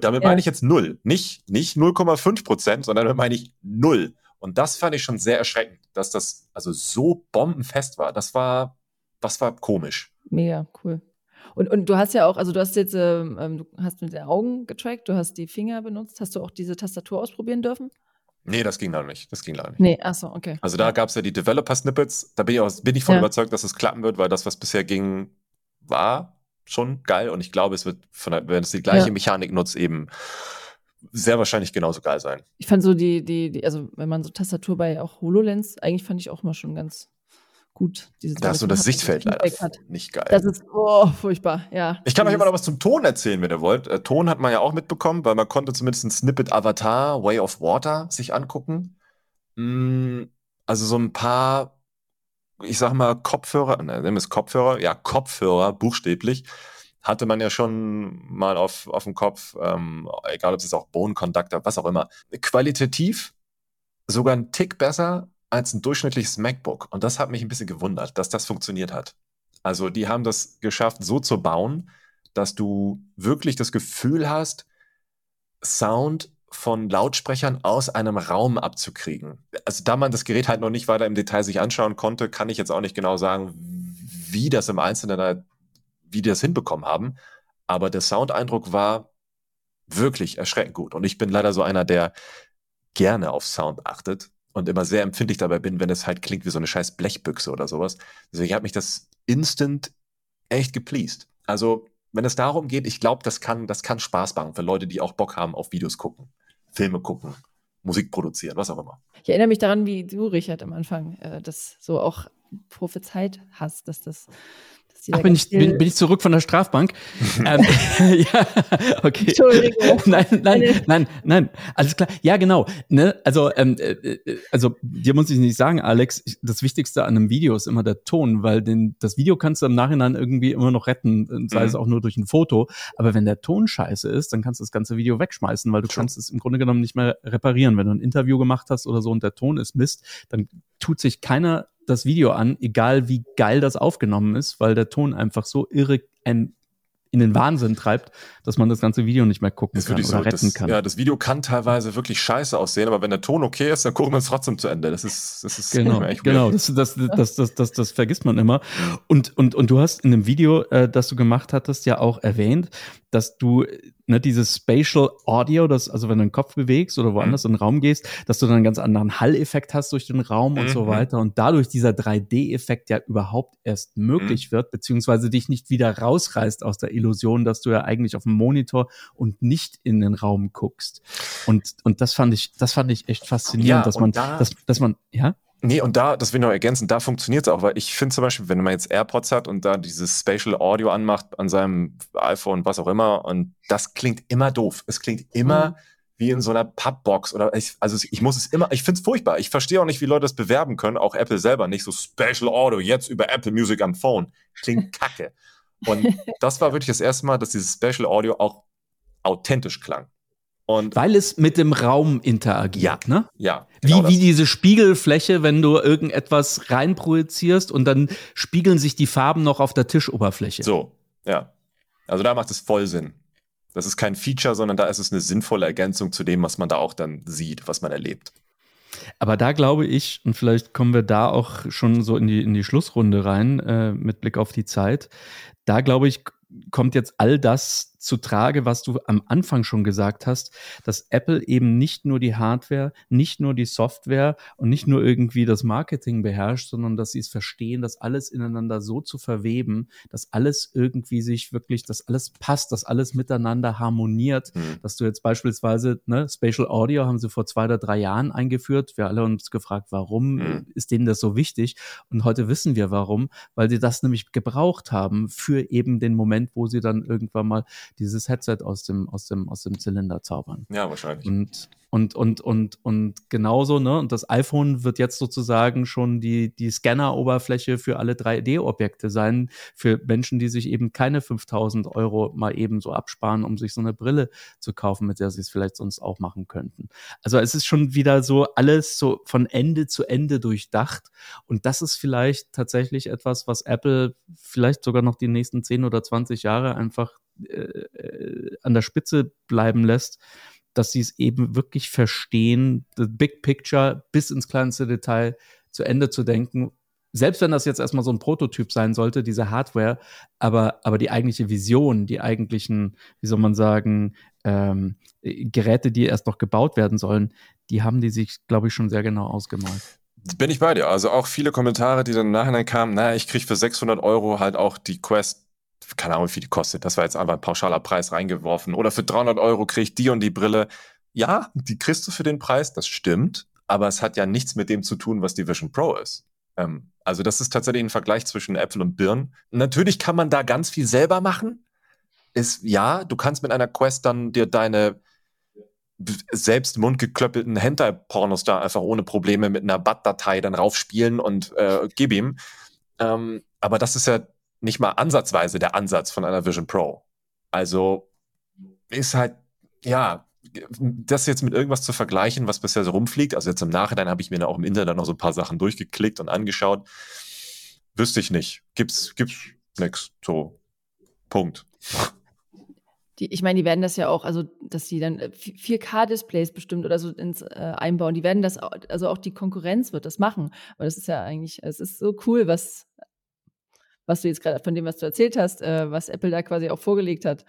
Damit meine ich jetzt null. Nicht 0,5%, sondern damit meine ich null. Und das fand ich schon sehr erschreckend, dass das also so bombenfest war. Das war komisch. Mega cool. Und du hast ja auch, also du hast jetzt, du hast mit den Augen getrackt, du hast die Finger benutzt. Hast du auch diese Tastatur ausprobieren dürfen? Nee, das ging leider nicht. Nee, achso, okay. Also da gab es ja die Developer-Snippets. Da bin ich von überzeugt, dass es klappen wird, weil das, was bisher ging, war schon geil. Und ich glaube, es wird, wenn es die gleiche Mechanik nutzt, eben sehr wahrscheinlich genauso geil sein. Ich fand so die also wenn man so Tastatur bei auch HoloLens, eigentlich fand ich auch mal schon ganz gut. Da hast du das Sichtfeld leider nicht geil. Das ist furchtbar, ja. Ich kann euch immer noch was zum Ton erzählen, wenn ihr wollt. Ton hat man ja auch mitbekommen, weil man konnte zumindest ein Snippet Avatar, Way of Water sich angucken. Also so ein paar, ich sag mal Kopfhörer, buchstäblich, hatte man ja schon mal auf dem Kopf, egal ob es jetzt auch Bone-Conductor, was auch immer. Qualitativ sogar ein Tick besser als ein durchschnittliches MacBook. Und das hat mich ein bisschen gewundert, dass das funktioniert hat. Also die haben das geschafft, so zu bauen, dass du wirklich das Gefühl hast, Sound von Lautsprechern aus einem Raum abzukriegen. Also da man das Gerät halt noch nicht weiter im Detail sich anschauen konnte, kann ich jetzt auch nicht genau sagen, wie das im Einzelnen, wie die das hinbekommen haben. Aber der Soundeindruck war wirklich erschreckend gut. Und ich bin leider so einer, der gerne auf Sound achtet und immer sehr empfindlich dabei bin, wenn es halt klingt wie so eine scheiß Blechbüchse oder sowas. Deswegen hat mich das instant echt gepleased. Also, wenn es darum geht, ich glaube, das kann Spaß machen für Leute, die auch Bock haben auf Videos gucken, Filme gucken, Musik produzieren, was auch immer. Ich erinnere mich daran, wie du, Richard, am Anfang das so auch prophezeit hast, dass das... Ach, bin ich zurück von der Strafbank? Okay. Entschuldigung. Nein, alles klar. Ja, genau. Ne? Also dir muss ich nicht sagen, Alex, das Wichtigste an einem Video ist immer der Ton, weil das Video kannst du im Nachhinein irgendwie immer noch retten, sei es auch nur durch ein Foto. Aber wenn der Ton scheiße ist, dann kannst du das ganze Video wegschmeißen, weil du kannst es im Grunde genommen nicht mehr reparieren. Wenn du ein Interview gemacht hast oder so und der Ton ist Mist, dann tut sich keiner das Video an, egal wie geil das aufgenommen ist, weil der Ton einfach so irre in den Wahnsinn treibt, dass man das ganze Video nicht mehr gucken kann oder retten kann. Ja, das Video kann teilweise wirklich scheiße aussehen, aber wenn der Ton okay ist, dann gucken wir es trotzdem zu Ende. Das ist genau. Das vergisst man immer. Und du hast in dem Video, das du gemacht hattest, ja auch erwähnt, dass du dieses Spatial Audio, das, also wenn du den Kopf bewegst oder woanders in den Raum gehst, dass du dann einen ganz anderen Hall-Effekt hast durch den Raum und so weiter und dadurch dieser 3D-Effekt ja überhaupt erst möglich wird, beziehungsweise dich nicht wieder rausreißt aus der Illusion, dass du ja eigentlich auf dem Monitor und nicht in den Raum guckst. Und das fand ich echt faszinierend, ja, dass man Nee, und da, das will ich noch ergänzen, da funktioniert es auch, weil ich finde zum Beispiel, wenn man jetzt AirPods hat und da dieses Spatial Audio anmacht an seinem iPhone, was auch immer, und das klingt immer doof. Es klingt immer wie in so einer Pappbox oder ich finde es furchtbar. Ich verstehe auch nicht, wie Leute das bewerben können, auch Apple selber nicht, so Spatial Audio jetzt über Apple Music am Phone. Klingt kacke. Und das war wirklich das erste Mal, dass dieses Spatial Audio auch authentisch klang. Und weil es mit dem Raum interagiert, ne? Ja. Genau wie diese Spiegelfläche, wenn du irgendetwas reinprojizierst und dann spiegeln sich die Farben noch auf der Tischoberfläche. So, ja. Also da macht es voll Sinn. Das ist kein Feature, sondern da ist es eine sinnvolle Ergänzung zu dem, was man da auch dann sieht, was man erlebt. Aber da glaube ich, und vielleicht kommen wir da auch schon so in die Schlussrunde rein, mit Blick auf die Zeit, da glaube ich, kommt jetzt all das zu Trage, was du am Anfang schon gesagt hast, dass Apple eben nicht nur die Hardware, nicht nur die Software und nicht nur irgendwie das Marketing beherrscht, sondern dass sie es verstehen, das alles ineinander so zu verweben, dass alles irgendwie sich wirklich, dass alles passt, dass alles miteinander harmoniert, dass du jetzt beispielsweise, Spatial Audio haben sie vor 2 oder 3 Jahren eingeführt, wir alle uns gefragt, warum ist denen das so wichtig? Und heute wissen wir warum, weil sie das nämlich gebraucht haben für eben den Moment, wo sie dann irgendwann mal dieses Headset aus dem Zylinder zaubern. Ja, wahrscheinlich. Und genauso, und das iPhone wird jetzt sozusagen schon die Scanner-Oberfläche für alle 3D-Objekte sein, für Menschen, die sich eben keine 5.000 € mal eben so absparen, um sich so eine Brille zu kaufen, mit der sie es vielleicht sonst auch machen könnten. Also es ist schon wieder so alles so von Ende zu Ende durchdacht und das ist vielleicht tatsächlich etwas, was Apple vielleicht sogar noch die nächsten 10 oder 20 Jahre einfach an der Spitze bleiben lässt, dass sie es eben wirklich verstehen, the big picture bis ins kleinste Detail zu Ende zu denken. Selbst wenn das jetzt erstmal so ein Prototyp sein sollte, diese Hardware, aber die eigentliche Vision, die eigentlichen, wie soll man sagen, Geräte, die erst noch gebaut werden sollen, die haben die sich, glaube ich, schon sehr genau ausgemalt. Bin ich bei dir. Also auch viele Kommentare, die dann im Nachhinein kamen, ich kriege für 600 € halt auch die Quest, keine Ahnung, wie viel die kostet. Das war jetzt einfach ein pauschaler Preis reingeworfen. Oder für 300 € kriege ich die und die Brille. Ja, die kriegst du für den Preis, das stimmt. Aber es hat ja nichts mit dem zu tun, was die Vision Pro ist. Also das ist tatsächlich ein Vergleich zwischen Äpfel und Birnen. Natürlich kann man da ganz viel selber machen. Du kannst mit einer Quest dann dir deine selbst mundgeklöppelten Hentai-Pornos da einfach ohne Probleme mit einer BAT-Datei dann raufspielen und gib ihm. Aber das ist ja nicht mal ansatzweise der Ansatz von einer Vision Pro. Also ist halt, das jetzt mit irgendwas zu vergleichen, was bisher so rumfliegt, also jetzt im Nachhinein habe ich mir auch im Internet noch so ein paar Sachen durchgeklickt und angeschaut, wüsste ich nicht. Gibt's nix. So. Punkt. Ich meine, die werden das ja auch, also dass die dann 4K-Displays bestimmt oder so einbauen, die werden das, also auch die Konkurrenz wird das machen. Aber das ist ja eigentlich, es ist so cool, was du jetzt gerade von dem, was du erzählt hast, was Apple da quasi auch vorgelegt hat.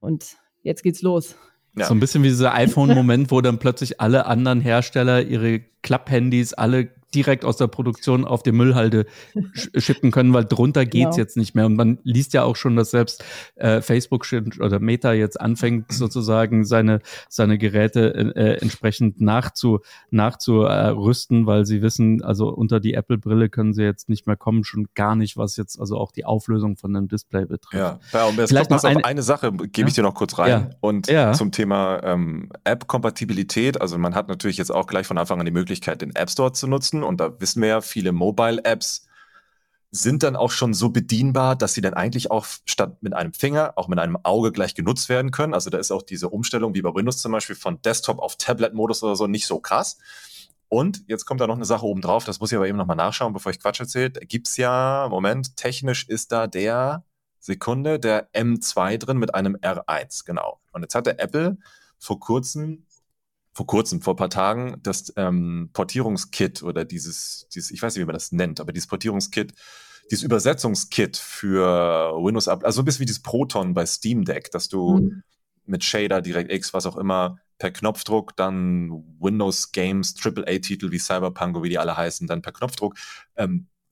Und jetzt geht's los. Ja. So ein bisschen wie dieser iPhone-Moment, wo dann plötzlich alle anderen Hersteller ihre Klapphandys alle direkt aus der Produktion auf die Müllhalde schippen können, weil drunter geht's jetzt nicht mehr. Und man liest ja auch schon, dass selbst Facebook oder Meta jetzt anfängt, sozusagen seine Geräte entsprechend nachzurüsten, weil sie wissen, also unter die Apple-Brille können sie jetzt nicht mehr kommen, schon gar nicht, was jetzt also auch die Auflösung von einem Display betrifft. Ja und vielleicht noch eine Sache, gebe ich dir noch kurz rein. Ja. Und zum Thema App-Kompatibilität, also man hat natürlich jetzt auch gleich von Anfang an die Möglichkeit, den App Store zu nutzen. Und da wissen wir ja, viele Mobile-Apps sind dann auch schon so bedienbar, dass sie dann eigentlich auch statt mit einem Finger auch mit einem Auge gleich genutzt werden können. Also da ist auch diese Umstellung, wie bei Windows zum Beispiel, von Desktop auf Tablet-Modus oder so nicht so krass. Und jetzt kommt da noch eine Sache oben drauf, das muss ich aber eben nochmal nachschauen, bevor ich Quatsch erzähle. Gibt's ja, Moment, technisch ist da der M2 drin mit einem R1, genau. Und jetzt hat der Apple vor ein paar Tagen, das Portierungskit oder dieses, ich weiß nicht, wie man das nennt, aber dieses Portierungskit, dieses Übersetzungskit für Windows, also so ein bisschen wie dieses Proton bei Steam Deck, dass du mit Shader, DirectX, was auch immer, per Knopfdruck dann Windows-Games, AAA-Titel wie Cyberpunk oder wie die alle heißen, dann per Knopfdruck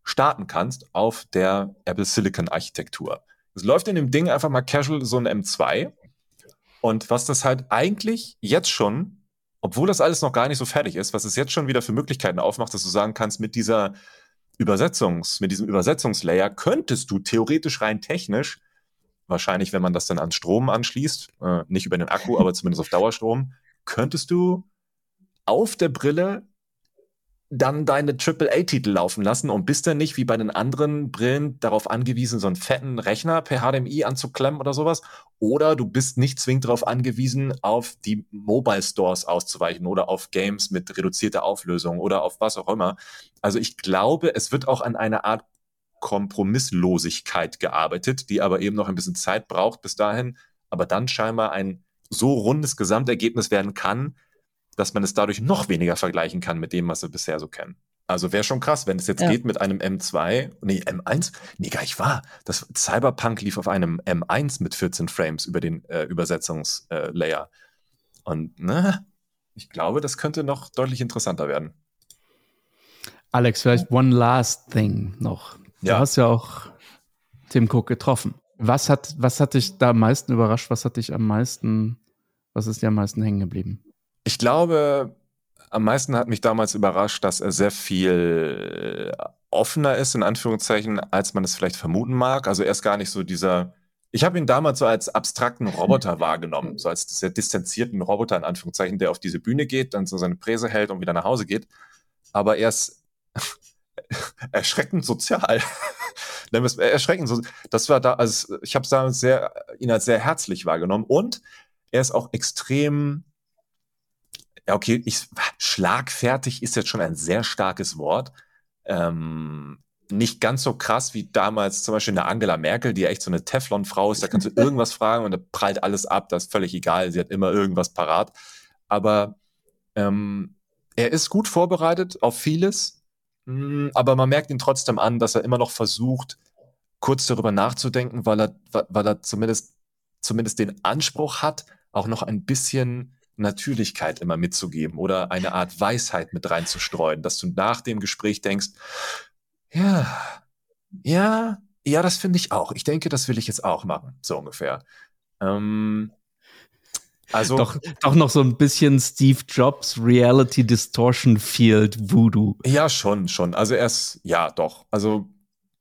starten kannst auf der Apple Silicon-Architektur. Es läuft in dem Ding einfach mal casual so ein M2. Und was das halt eigentlich jetzt schon, obwohl das alles noch gar nicht so fertig ist, was es jetzt schon wieder für Möglichkeiten aufmacht, dass du sagen kannst, mit dieser mit diesem Übersetzungslayer könntest du theoretisch rein technisch, wahrscheinlich, wenn man das dann an Strom anschließt, nicht über den Akku, aber zumindest auf Dauerstrom, könntest du auf der Brille dann deine AAA-Titel laufen lassen und bist dann nicht wie bei den anderen Brillen darauf angewiesen, so einen fetten Rechner per HDMI anzuklemmen oder sowas. Oder du bist nicht zwingend darauf angewiesen, auf die Mobile-Stores auszuweichen oder auf Games mit reduzierter Auflösung oder auf was auch immer. Also ich glaube, es wird auch an einer Art Kompromisslosigkeit gearbeitet, die aber eben noch ein bisschen Zeit braucht bis dahin, aber dann scheinbar ein so rundes Gesamtergebnis werden kann, dass man es dadurch noch weniger vergleichen kann mit dem, was wir bisher so kennen. Also wäre schon krass, wenn es jetzt geht mit einem M1, nee, gar nicht wahr. Das Cyberpunk lief auf einem M1 mit 14 Frames über den Übersetzungslayer. Und ich glaube, das könnte noch deutlich interessanter werden. Alex, vielleicht one last thing noch. Du hast ja auch Tim Cook getroffen. Was hat dich da am meisten überrascht? Was ist dir am meisten hängen geblieben? Ich glaube, am meisten hat mich damals überrascht, dass er sehr viel offener ist, in Anführungszeichen, als man es vielleicht vermuten mag. Also er ist gar nicht so dieser, ich habe ihn damals so als abstrakten Roboter wahrgenommen, so als sehr distanzierten Roboter, in Anführungszeichen, der auf diese Bühne geht, dann so seine Präse hält und wieder nach Hause geht. Aber er ist erschreckend sozial. Das war da, also ich habe es damals ihn als sehr herzlich wahrgenommen. Und er ist auch extrem, schlagfertig ist jetzt schon ein sehr starkes Wort. Nicht ganz so krass wie damals zum Beispiel eine Angela Merkel, die ja echt so eine Teflon-Frau ist. Da kannst du irgendwas fragen und da prallt alles ab. Das ist völlig egal. Sie hat immer irgendwas parat. Aber er ist gut vorbereitet auf vieles, aber man merkt ihn trotzdem an, dass er immer noch versucht, kurz darüber nachzudenken, weil er zumindest den Anspruch hat, auch noch ein bisschen Natürlichkeit immer mitzugeben oder eine Art Weisheit mit reinzustreuen, dass du nach dem Gespräch denkst, ja, das finde ich auch. Ich denke, das will ich jetzt auch machen, so ungefähr. Also doch noch so ein bisschen Steve Jobs Reality Distortion Field Voodoo. Ja, schon. Also er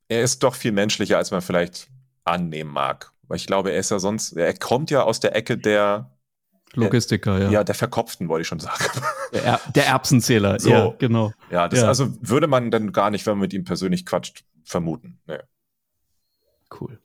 ist doch viel menschlicher, als man vielleicht annehmen mag. Weil ich glaube, er kommt ja aus der Ecke der Logistiker, ja. Ja, der Verkopften, wollte ich schon sagen. Der Erbsenzähler, so. Ja, genau. Ja, das also würde man dann gar nicht, wenn man mit ihm persönlich quatscht, vermuten. Nee. Cool.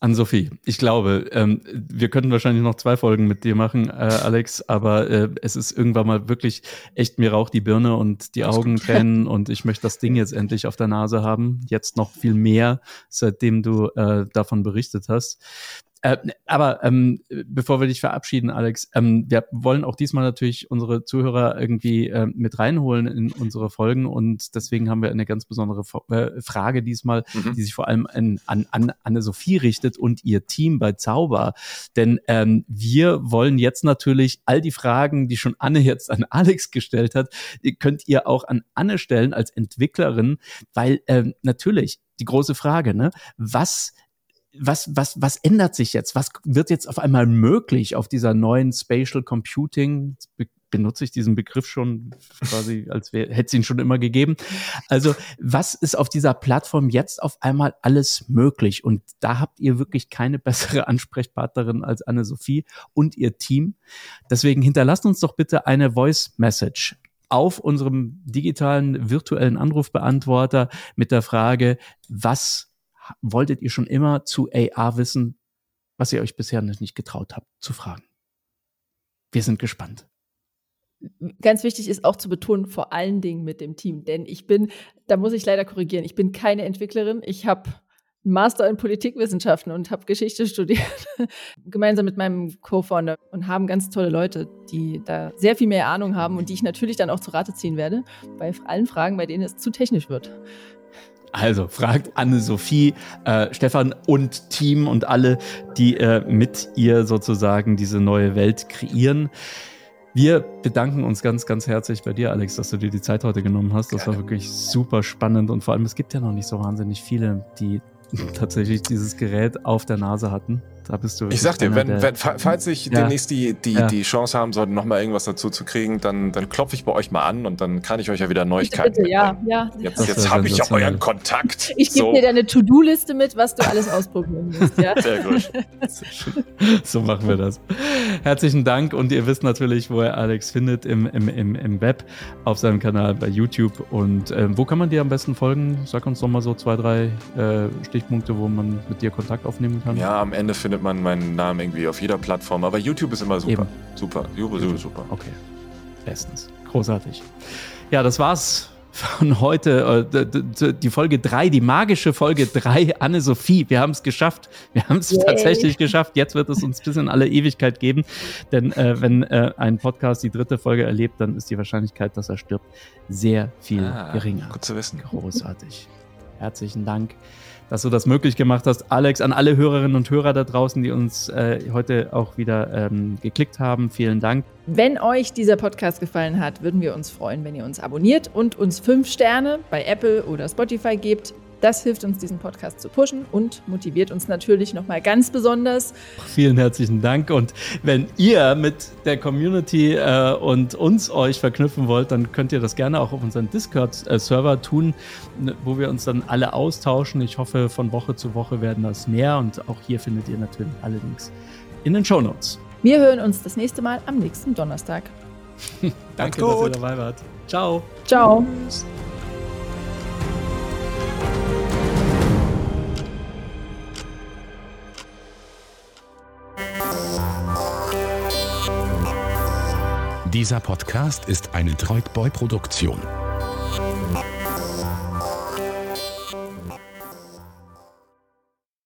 Anne-Sophie, ich glaube, wir könnten wahrscheinlich noch 2 Folgen mit dir machen, Alex, aber es ist irgendwann mal wirklich echt, mir raucht die Birne und die Augen trennen und ich möchte das Ding jetzt endlich auf der Nase haben. Jetzt noch viel mehr, seitdem du davon berichtet hast. Aber bevor wir dich verabschieden, Alex, wir wollen auch diesmal natürlich unsere Zuhörer irgendwie mit reinholen in unsere Folgen und deswegen haben wir eine ganz besondere Frage diesmal, die sich vor allem an Anne-Sophie richtet und ihr Team bei Zauber, denn wir wollen jetzt natürlich all die Fragen, die schon Anne jetzt an Alex gestellt hat, könnt ihr auch an Anne stellen als Entwicklerin, weil natürlich die große Frage, ne, was ändert sich jetzt? Was wird jetzt auf einmal möglich auf dieser neuen Spatial Computing? Jetzt benutze ich diesen Begriff schon quasi, hätte es ihn schon immer gegeben. Also was ist auf dieser Plattform jetzt auf einmal alles möglich? Und da habt ihr wirklich keine bessere Ansprechpartnerin als Anne-Sophie und ihr Team. Deswegen hinterlasst uns doch bitte eine Voice Message auf unserem digitalen virtuellen Anrufbeantworter mit der Frage, was wolltet ihr schon immer zu AR wissen, was ihr euch bisher nicht getraut habt zu fragen? Wir sind gespannt. Ganz wichtig ist auch zu betonen, vor allen Dingen mit dem Team, denn ich bin, da muss ich leider korrigieren, ich bin keine Entwicklerin, ich habe einen Master in Politikwissenschaften und habe Geschichte studiert, gemeinsam mit meinem Co-Founder, und haben ganz tolle Leute, die da sehr viel mehr Ahnung haben und die ich natürlich dann auch zu Rate ziehen werde, bei allen Fragen, bei denen es zu technisch wird. Also fragt Anne-Sophie, Stefan und Team und alle, die mit ihr sozusagen diese neue Welt kreieren. Wir bedanken uns ganz, ganz herzlich bei dir, Alex, dass du dir die Zeit heute genommen hast. Das war wirklich super spannend und vor allem, es gibt ja noch nicht so wahnsinnig viele, die tatsächlich dieses Gerät auf der Nase hatten. Da bist du. Ich sag dir, falls ich demnächst die Chance haben sollte, nochmal irgendwas dazu zu kriegen, dann klopfe ich bei euch mal an und dann kann ich euch ja wieder Neuigkeiten mitbringen. Jetzt habe ich ja euren Kontakt. Ich gebe dir deine To-Do-Liste mit, was du alles ausprobieren musst. Ja? Sehr gut. So machen wir das. Herzlichen Dank, und ihr wisst natürlich, wo ihr Alex findet im Web, auf seinem Kanal bei YouTube. Und wo kann man dir am besten folgen? Sag uns nochmal so 2, 3 Stichpunkte, wo man mit dir Kontakt aufnehmen kann. Ja, am Ende findet man meinen Namen irgendwie auf jeder Plattform, aber YouTube ist immer super. Eben. Super. Okay. Bestens. Großartig. Ja, das war's von heute. Die Folge 3, die magische Folge 3, Anne-Sophie. Wir haben es geschafft. Wir haben es tatsächlich geschafft. Jetzt wird es uns bis in alle Ewigkeit geben, denn wenn ein Podcast die 3. Folge erlebt, dann ist die Wahrscheinlichkeit, dass er stirbt, sehr viel geringer. Gut zu wissen. Großartig. Herzlichen Dank, dass du das möglich gemacht hast. Alex, an alle Hörerinnen und Hörer da draußen, die uns heute auch wieder geklickt haben, vielen Dank. Wenn euch dieser Podcast gefallen hat, würden wir uns freuen, wenn ihr uns abonniert und uns 5 Sterne bei Apple oder Spotify gebt. Das hilft uns, diesen Podcast zu pushen und motiviert uns natürlich nochmal ganz besonders. Vielen herzlichen Dank. Und wenn ihr mit der Community und uns euch verknüpfen wollt, dann könnt ihr das gerne auch auf unseren Discord-Server tun, wo wir uns dann alle austauschen. Ich hoffe, von Woche zu Woche werden das mehr. Und auch hier findet ihr natürlich alle Links in den Shownotes. Wir hören uns das nächste Mal am nächsten Donnerstag. Danke, dass ihr dabei wart. Ciao. Ciao. Tschüss. Dieser Podcast ist eine Droidboy-Produktion.